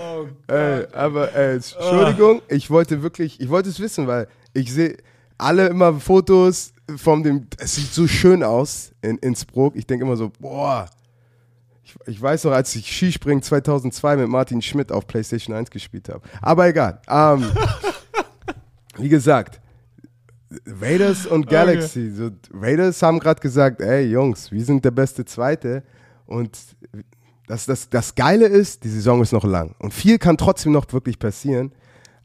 Oh Gott. Äh, aber äh, Entschuldigung, oh. ich wollte wirklich, ich wollte es wissen, weil ich sehe alle immer Fotos von dem, es sieht so schön aus in Innsbruck. Ich denke immer so, boah. Ich, ich weiß noch, als ich Skispringen zweitausendzwei mit Martin Schmidt auf PlayStation eins gespielt habe. Aber egal. Ähm, wie gesagt, Raiders und Galaxy. Okay. So, Raiders haben gerade gesagt, ey Jungs, wir sind der beste Zweite. Und das, das, das Geile ist, die Saison ist noch lang. Und viel kann trotzdem noch wirklich passieren.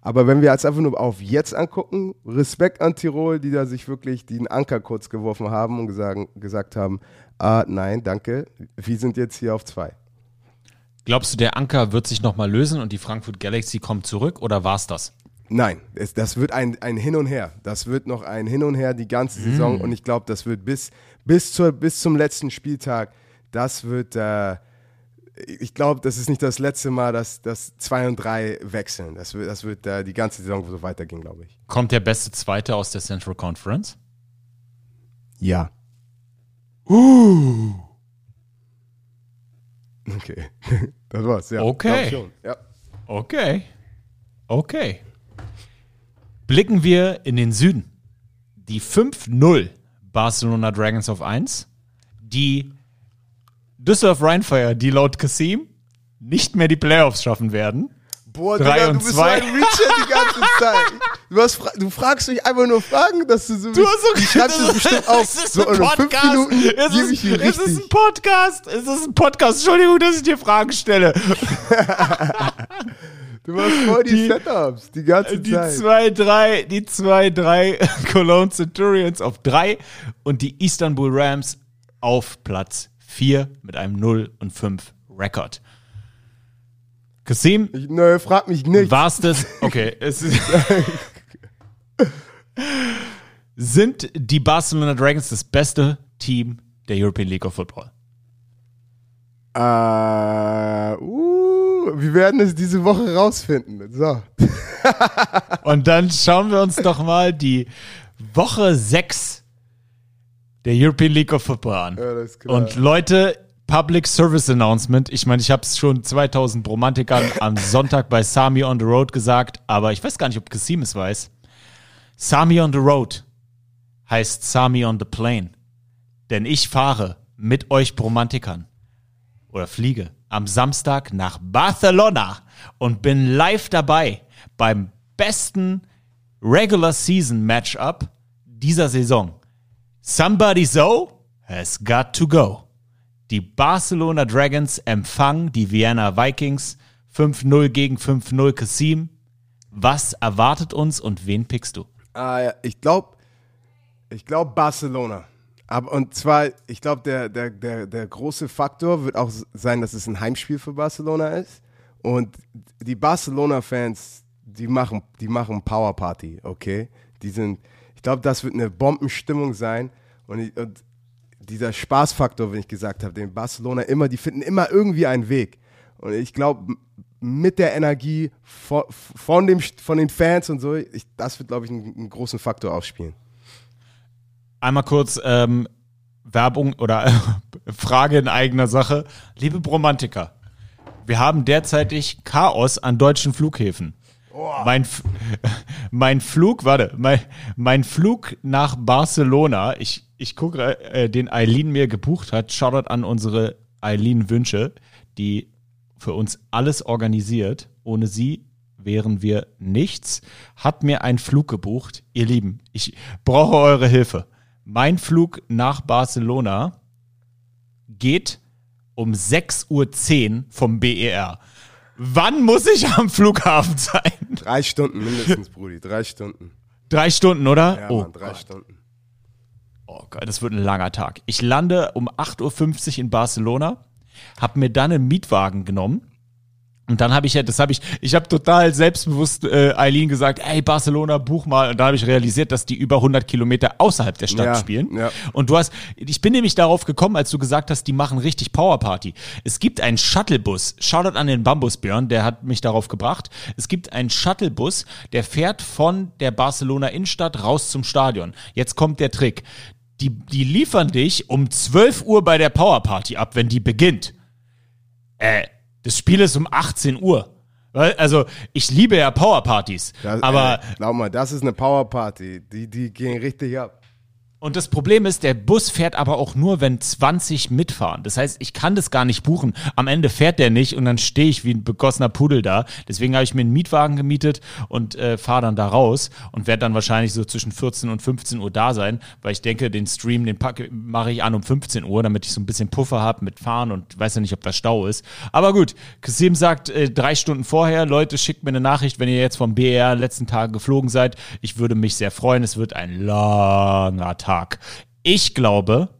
Aber wenn wir jetzt einfach nur auf jetzt angucken, Respekt an Tirol, die da sich wirklich den Anker kurz geworfen haben und gesagen, gesagt haben, ah, nein, danke, wir sind jetzt hier auf zwei. Glaubst du, der Anker wird sich nochmal lösen und die Frankfurt Galaxy kommt zurück oder war's das? Nein, es, das wird ein, ein Hin und Her. Das wird noch ein Hin und Her die ganze Saison. Mhm. Und ich glaube, das wird bis, bis, zur, bis zum letzten Spieltag, das wird... Äh, ich glaube, das ist nicht das letzte Mal, dass zwei und drei wechseln. Das wird, das wird äh, die ganze Saison so weitergehen, glaube ich. Kommt der beste Zweite aus der Central Conference? Ja. Uh. Okay. Das war's, ja. Okay. Schon. Ja. Okay. Okay. Blicken wir in den Süden. Die fünf null Barcelona Dragons auf eins. Die Düsseldorf Rhein Fire, die laut Kassim nicht mehr die Playoffs schaffen werden. Boah, Digga, du bist so ein Reacher die ganze Zeit. Du, hast fra- du fragst mich einfach nur Fragen, dass du so... Du hast so... Ich schreib's dir bestimmt auf. Es ist so ein Podcast. Minuten, es, ist, ich es ist ein Podcast. Es ist ein Podcast. Entschuldigung, dass ich dir Fragen stelle. Du machst voll die, die Setups die ganze die Zeit. zwei drei, die zwei drei Cologne Centurions auf drei und die Istanbul Rams auf Platz vier mit einem null und fünf Rekord. Kassim? Ich, nö, frag mich nicht. War's das? Okay. Es ist sind die Barcelona Dragons das beste Team der European League of Football? Uh, uh, wir werden es diese Woche rausfinden. So. Und dann schauen wir uns doch mal die Woche sechs der European League of Football an. Ja, das ist klar. Und Leute, Public Service Announcement. Ich meine, ich habe es schon zweitausend Bromantikern am Sonntag bei Sami on the Road gesagt, aber ich weiß gar nicht, ob Kassim es weiß. Sami on the Road heißt Sami on the Plane. Denn ich fahre mit euch Bromantikern oder fliege am Samstag nach Barcelona und bin live dabei beim besten Regular Season Matchup dieser Saison. Somebody so has got to go. Die Barcelona Dragons empfangen die Vienna Vikings. fünf null gegen fünf null Kassim. Was erwartet uns und wen pickst du? Ah, ja, ich glaube, ich glaube Barcelona. Aber, und zwar, ich glaube, der, der, der, der große Faktor wird auch sein, dass es ein Heimspiel für Barcelona ist. Und die Barcelona-Fans, die machen, die machen Power Party, okay? Die sind, ich glaube, das wird eine Bombenstimmung sein. Und, ich, und dieser Spaßfaktor, wenn ich gesagt habe, den Barcelona immer, die finden immer irgendwie einen Weg. Und ich glaube, mit der Energie von, von, dem, von den Fans und so, ich, das wird, glaube ich, einen, einen großen Faktor ausspielen. Einmal kurz ähm, Werbung oder äh, Frage in eigener Sache. Liebe Bromantiker, wir haben derzeitig Chaos an deutschen Flughäfen. Oh. Mein, mein Flug, warte, mein, mein Flug nach Barcelona, ich, ich gucke, äh, den Eileen mir gebucht hat, Shoutout an unsere Eileen Wünsche, die für uns alles organisiert. Ohne sie wären wir nichts. Hat mir einen Flug gebucht. Ihr Lieben, ich brauche eure Hilfe. Mein Flug nach Barcelona geht um sechs Uhr zehn vom B E R. Wann muss ich am Flughafen sein? Drei Stunden mindestens, Brudi. Drei Stunden. Drei Stunden, oder? Ja, oh, Mann, drei Gott. Stunden. Oh Gott, das wird ein langer Tag. Ich lande um acht Uhr fünfzig in Barcelona, habe mir dann einen Mietwagen genommen. Und dann habe ich, das habe ich, ich habe total selbstbewusst Eileen äh, gesagt, ey Barcelona, buch mal. Und da habe ich realisiert, dass die über hundert Kilometer außerhalb der Stadt ja, spielen. Ja. Und du hast, ich bin nämlich darauf gekommen, als du gesagt hast, die machen richtig Powerparty. Es gibt einen Shuttlebus, Shoutout an den Bambusbjörn, der hat mich darauf gebracht. Es gibt einen Shuttlebus, der fährt von der Barcelona Innenstadt raus zum Stadion. Jetzt kommt der Trick. Die, die liefern dich um zwölf Uhr bei der Powerparty ab, wenn die beginnt. Äh, Das Spiel ist um achtzehn Uhr. Also, ich liebe ja Powerpartys. Aber ey, glaub mal, das ist eine Powerparty. Die, die gehen richtig ab. Und das Problem ist, der Bus fährt aber auch nur, wenn zwanzig mitfahren. Das heißt, ich kann das gar nicht buchen. Am Ende fährt der nicht und dann stehe ich wie ein begossener Pudel da. Deswegen habe ich mir einen Mietwagen gemietet und äh, fahre dann da raus und werde dann wahrscheinlich so zwischen vierzehn und fünfzehn Uhr da sein, weil ich denke, den Stream, den packe, mache ich an um fünfzehn Uhr, damit ich so ein bisschen Puffer habe mit Fahren und weiß ja nicht, ob da Stau ist. Aber gut, Kassim sagt äh, drei Stunden vorher, Leute, schickt mir eine Nachricht, wenn ihr jetzt vom B E R letzten Tage geflogen seid. Ich würde mich sehr freuen. Es wird ein langer Tag. Ich glaube,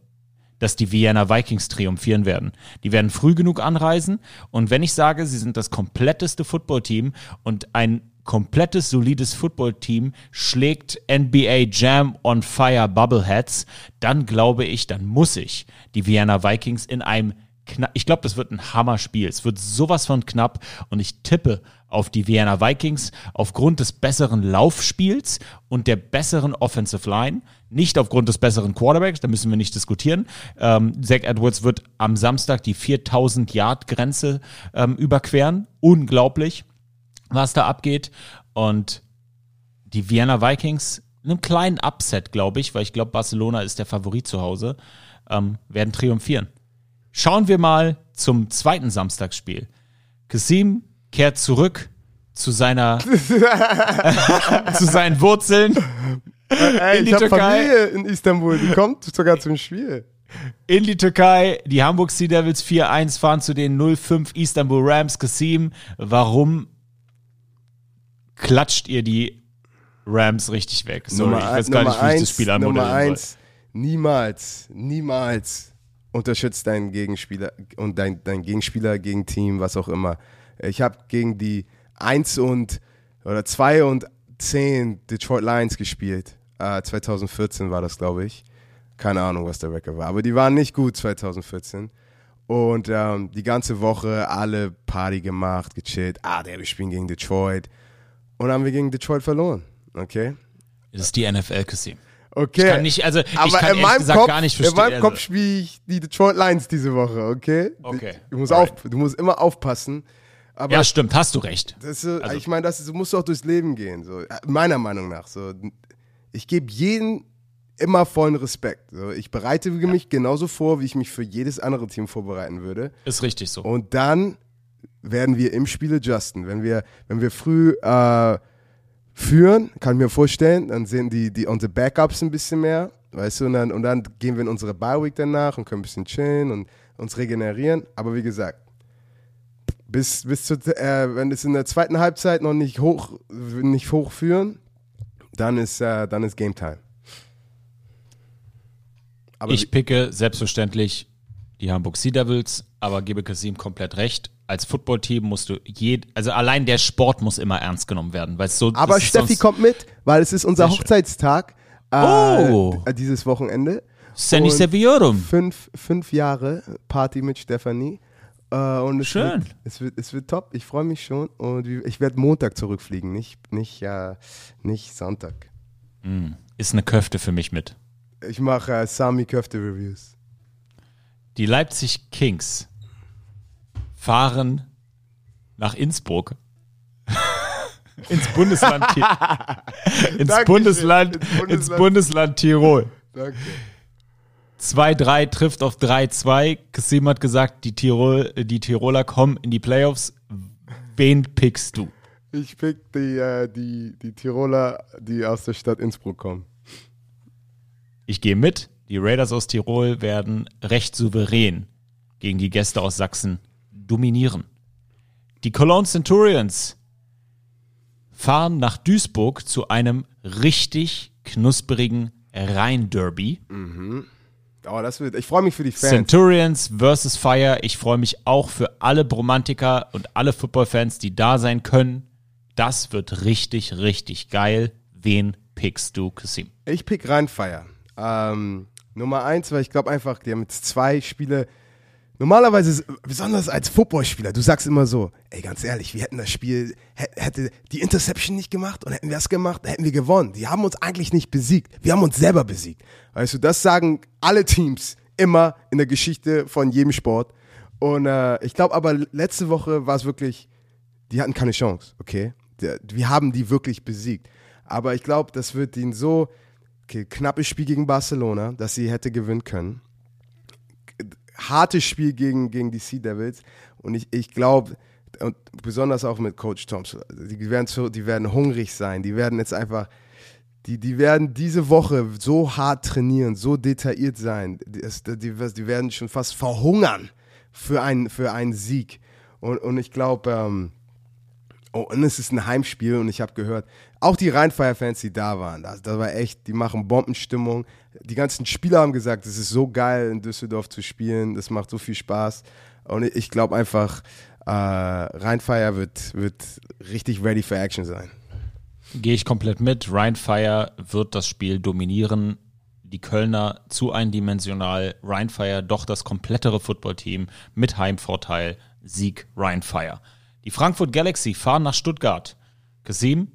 dass die Vienna Vikings triumphieren werden. Die werden früh genug anreisen und wenn ich sage, sie sind das kompletteste Footballteam und ein komplettes, solides Footballteam schlägt N B A Jam on Fire Bubbleheads, dann glaube ich, dann muss ich die Vienna Vikings in einem Kna- ich glaube, das wird ein Hammerspiel. Es wird sowas von knapp und ich tippe auf die Vienna Vikings aufgrund des besseren Laufspiels und der besseren Offensive Line, nicht aufgrund des besseren Quarterbacks, da müssen wir nicht diskutieren. Ähm, Zach Edwards wird am Samstag die viertausend-Yard-Grenze ähm, überqueren. Unglaublich, was da abgeht. Und die Vienna Vikings, einem kleinen Upset, glaube ich, weil ich glaube, Barcelona ist der Favorit zu Hause, ähm, werden triumphieren. Schauen wir mal zum zweiten Samstagsspiel. Kassim kehrt zurück zu seiner zu seinen Wurzeln Ey, in die ich Türkei. Familie in Istanbul, die kommt sogar zum Spiel. In die Türkei, die Hamburg Sea Devils vier eins fahren zu den null fünf Istanbul Rams. Kassim, warum klatscht ihr die Rams richtig weg? So, Nummer, ich weiß gar Nummer nicht, wie eins, ich das Spiel anmoderieren soll. Nummer eins, niemals, niemals. Unterstützt deinen Gegenspieler und dein, dein Gegenspieler gegen Team, was auch immer. Ich habe gegen die eins und oder zwei und zehn Detroit Lions gespielt. Äh, zwanzig vierzehn war das, glaube ich. Keine Ahnung, was der Record war. Aber die waren nicht gut zwanzig vierzehn. Und ähm, die ganze Woche alle Party gemacht, gechillt. Ah, der, wir spielen gegen Detroit. Und haben wir gegen Detroit verloren. Okay? Das ist die N F L, Kassim. Okay. Ich kann nicht, also ich aber kann ehrlich gesagt Kopf, gar nicht verstehen. In meinem also. Kopf spiele ich die Detroit Lions diese Woche, okay? Okay. Du musst, auf, du musst immer aufpassen. Aber ja, stimmt, hast du recht. Das ist, also. Ich meine, das ist, du musst auch durchs Leben gehen, so meiner Meinung nach. So. Ich gebe jedem immer vollen Respekt. So. Ich bereite ja. mich genauso vor, wie ich mich für jedes andere Team vorbereiten würde. Ist richtig so. Und dann werden wir im Spiel adjusten. Wenn wir, wenn wir früh... Äh, Führen, kann ich mir vorstellen, dann sehen die, die unsere Backups ein bisschen mehr, weißt du, und dann, und dann gehen wir in unsere Bye Week danach und können ein bisschen chillen und uns regenerieren, aber wie gesagt, bis, bis zu, äh, wenn es in der zweiten Halbzeit noch nicht hoch, nicht hochführen, dann ist, äh, dann ist Game Time. Aber ich picke selbstverständlich die Hamburg Sea Devils, aber gebe Kassim komplett recht. Als Footballteam musst du jed, also allein der Sport muss immer ernst genommen werden, weil es so. Aber Steffi kommt mit, weil es ist unser Hochzeitstag äh, oh. dieses Wochenende. Sandy Serviorum. Fünf, fünf Jahre Party mit Stefanie. Äh, und es schön. Wird, es, wird, es wird top. Ich freue mich schon und ich werde Montag zurückfliegen, nicht nicht äh, nicht Sonntag. Mm, ist eine Köfte für mich mit. Ich mache äh, Sami Köfte Reviews. Die Leipzig Kings fahren nach Innsbruck. ins Bundesland Tirol. ins, ins Bundesland ins Bundesland Tirol. Danke. zwei drei trifft auf drei zwei. Kassim hat gesagt, die, Tirol, die Tiroler kommen in die Playoffs. Wen pickst du? Ich pick die, äh, die, die Tiroler, die aus der Stadt Innsbruck kommen. Ich gehe mit. Die Raiders aus Tirol werden recht souverän gegen die Gäste aus Sachsen dominieren. Die Cologne Centurions fahren nach Duisburg zu einem richtig knusperigen Rhein-Derby. Mhm. Oh, das wird, ich freue mich für die Fans. Centurions versus Fire. Ich freue mich auch für alle Bromantiker und alle Football-Fans, die da sein können. Das wird richtig, richtig geil. Wen pickst du, Kassim? Ich pick Rhein Fire. Ähm, Nummer eins, weil ich glaube einfach, die haben jetzt zwei Spiele. Normalerweise, besonders als Footballspieler, du sagst immer so, ey, ganz ehrlich, wir hätten das Spiel, hätte die Interception nicht gemacht und hätten wir das gemacht, hätten wir gewonnen. Die haben uns eigentlich nicht besiegt. Wir haben uns selber besiegt. Weißt du, das sagen alle Teams immer in der Geschichte von jedem Sport. Und äh, ich glaube aber, letzte Woche war es wirklich, die hatten keine Chance, okay? Wir haben die wirklich besiegt. Aber ich glaube, das wird ihnen so, okay, knappes Spiel gegen Barcelona, dass sie hätte gewinnen können. Hartes Spiel gegen, gegen die Sea Devils und ich, ich glaube, und besonders auch mit Coach Thompson, die werden, so, die werden hungrig sein, die werden jetzt einfach, die, die werden diese Woche so hart trainieren, so detailliert sein, die, die, die werden schon fast verhungern für einen, für einen Sieg und, und ich glaube, ähm, oh, und es ist ein Heimspiel und ich habe gehört, auch die Rhein Fire Fans, die da waren, das, das war echt, die machen Bombenstimmung. Die ganzen Spieler haben gesagt, es ist so geil in Düsseldorf zu spielen, das macht so viel Spaß. Und ich glaube einfach, äh, Rhein Fire wird, wird richtig ready for action sein. Gehe ich komplett mit. Rhein Fire wird das Spiel dominieren. Die Kölner zu eindimensional. Rhein Fire doch das komplettere Footballteam mit Heimvorteil. Sieg Rhein Fire. Die Frankfurt Galaxy fahren nach Stuttgart. Kassim,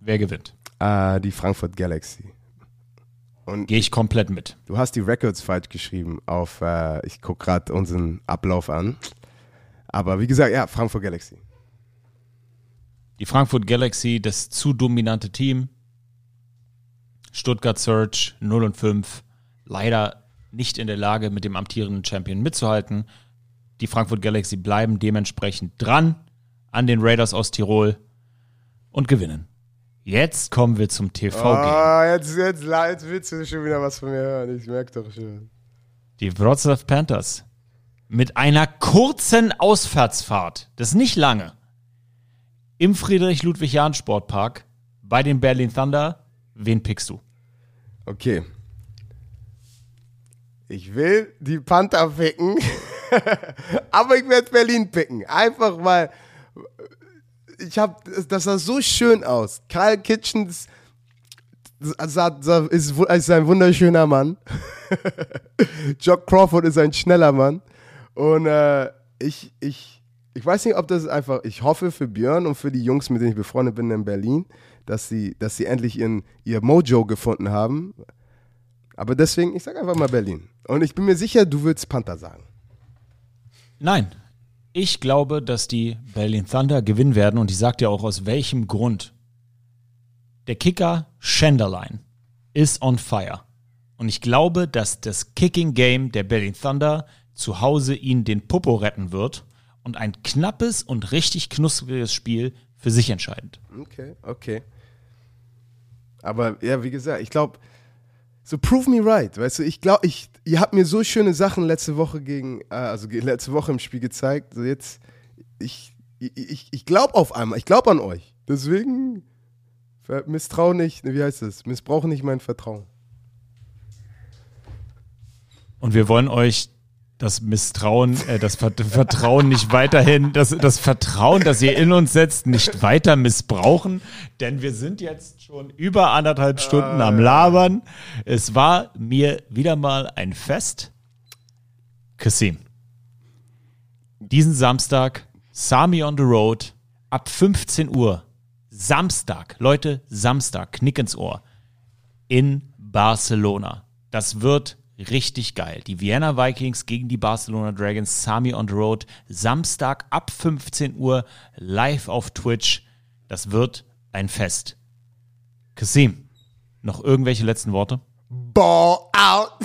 wer gewinnt? Ah, die Frankfurt Galaxy. Gehe ich komplett mit. Du hast die Records falsch geschrieben auf, äh, ich gucke gerade unseren Ablauf an. Aber wie gesagt, ja, Frankfurt Galaxy. Die Frankfurt Galaxy, das zu dominante Team. Stuttgart Surge null und fünf. Leider nicht in der Lage, mit dem amtierenden Champion mitzuhalten. Die Frankfurt Galaxy bleiben dementsprechend dran an den Raiders aus Tirol und gewinnen. Jetzt kommen wir zum T V-Game. Ah, oh, jetzt, jetzt, jetzt willst du schon wieder was von mir hören. Ich merke doch schon. Die Wrocław Panthers mit einer kurzen Ausfahrtsfahrt, das ist nicht lange, im Friedrich-Ludwig-Jahn-Sportpark bei den Berlin Thunder. Wen pickst du? Okay. Ich will die Panther picken. Aber ich werde Berlin picken. Einfach mal. Ich habe, das sah so schön aus. Kyle Kitchens sah, sah, ist, ist ein wunderschöner Mann. Jack Crawford ist ein schneller Mann. Und äh, ich, ich, ich weiß nicht, ob das einfach. Ich hoffe für Björn und für die Jungs, mit denen ich befreundet bin in Berlin, dass sie, dass sie endlich ihren, ihr Mojo gefunden haben. Aber deswegen, ich sage einfach mal Berlin. Und ich bin mir sicher, du würdest Panther sagen. Nein, ich glaube, dass die Berlin Thunder gewinnen werden und ich sage dir auch, aus welchem Grund. Der Kicker Schenderlein ist on fire und ich glaube, dass das Kicking-Game der Berlin Thunder zu Hause ihnen den Popo retten wird und ein knappes und richtig knuspriges Spiel für sich entscheidend. Okay, okay. Aber ja, wie gesagt, ich glaube, so prove me right, weißt du, ich glaube, ich, ihr habt mir so schöne Sachen letzte Woche gegen, also letzte Woche im Spiel gezeigt, also jetzt, ich, ich, ich glaube auf einmal, ich glaube an euch. Deswegen misstrau nicht, wie heißt es? Missbrauch nicht mein Vertrauen. Und wir wollen euch das Misstrauen, äh, das Ver- Vertrauen nicht weiterhin, das, das Vertrauen, das ihr in uns setzt, nicht weiter missbrauchen, denn wir sind jetzt schon über anderthalb Stunden am Labern. Es war mir wieder mal ein Fest. Kassim, diesen Samstag, Sami on the Road, ab fünfzehn Uhr, Samstag, Leute, Samstag, Knick ins Ohr, in Barcelona. Das wird richtig geil. Die Vienna Vikings gegen die Barcelona Dragons, Sami on the Road, Samstag ab fünfzehn Uhr, live auf Twitch. Das wird ein Fest. Kassim, noch irgendwelche letzten Worte? Ball out!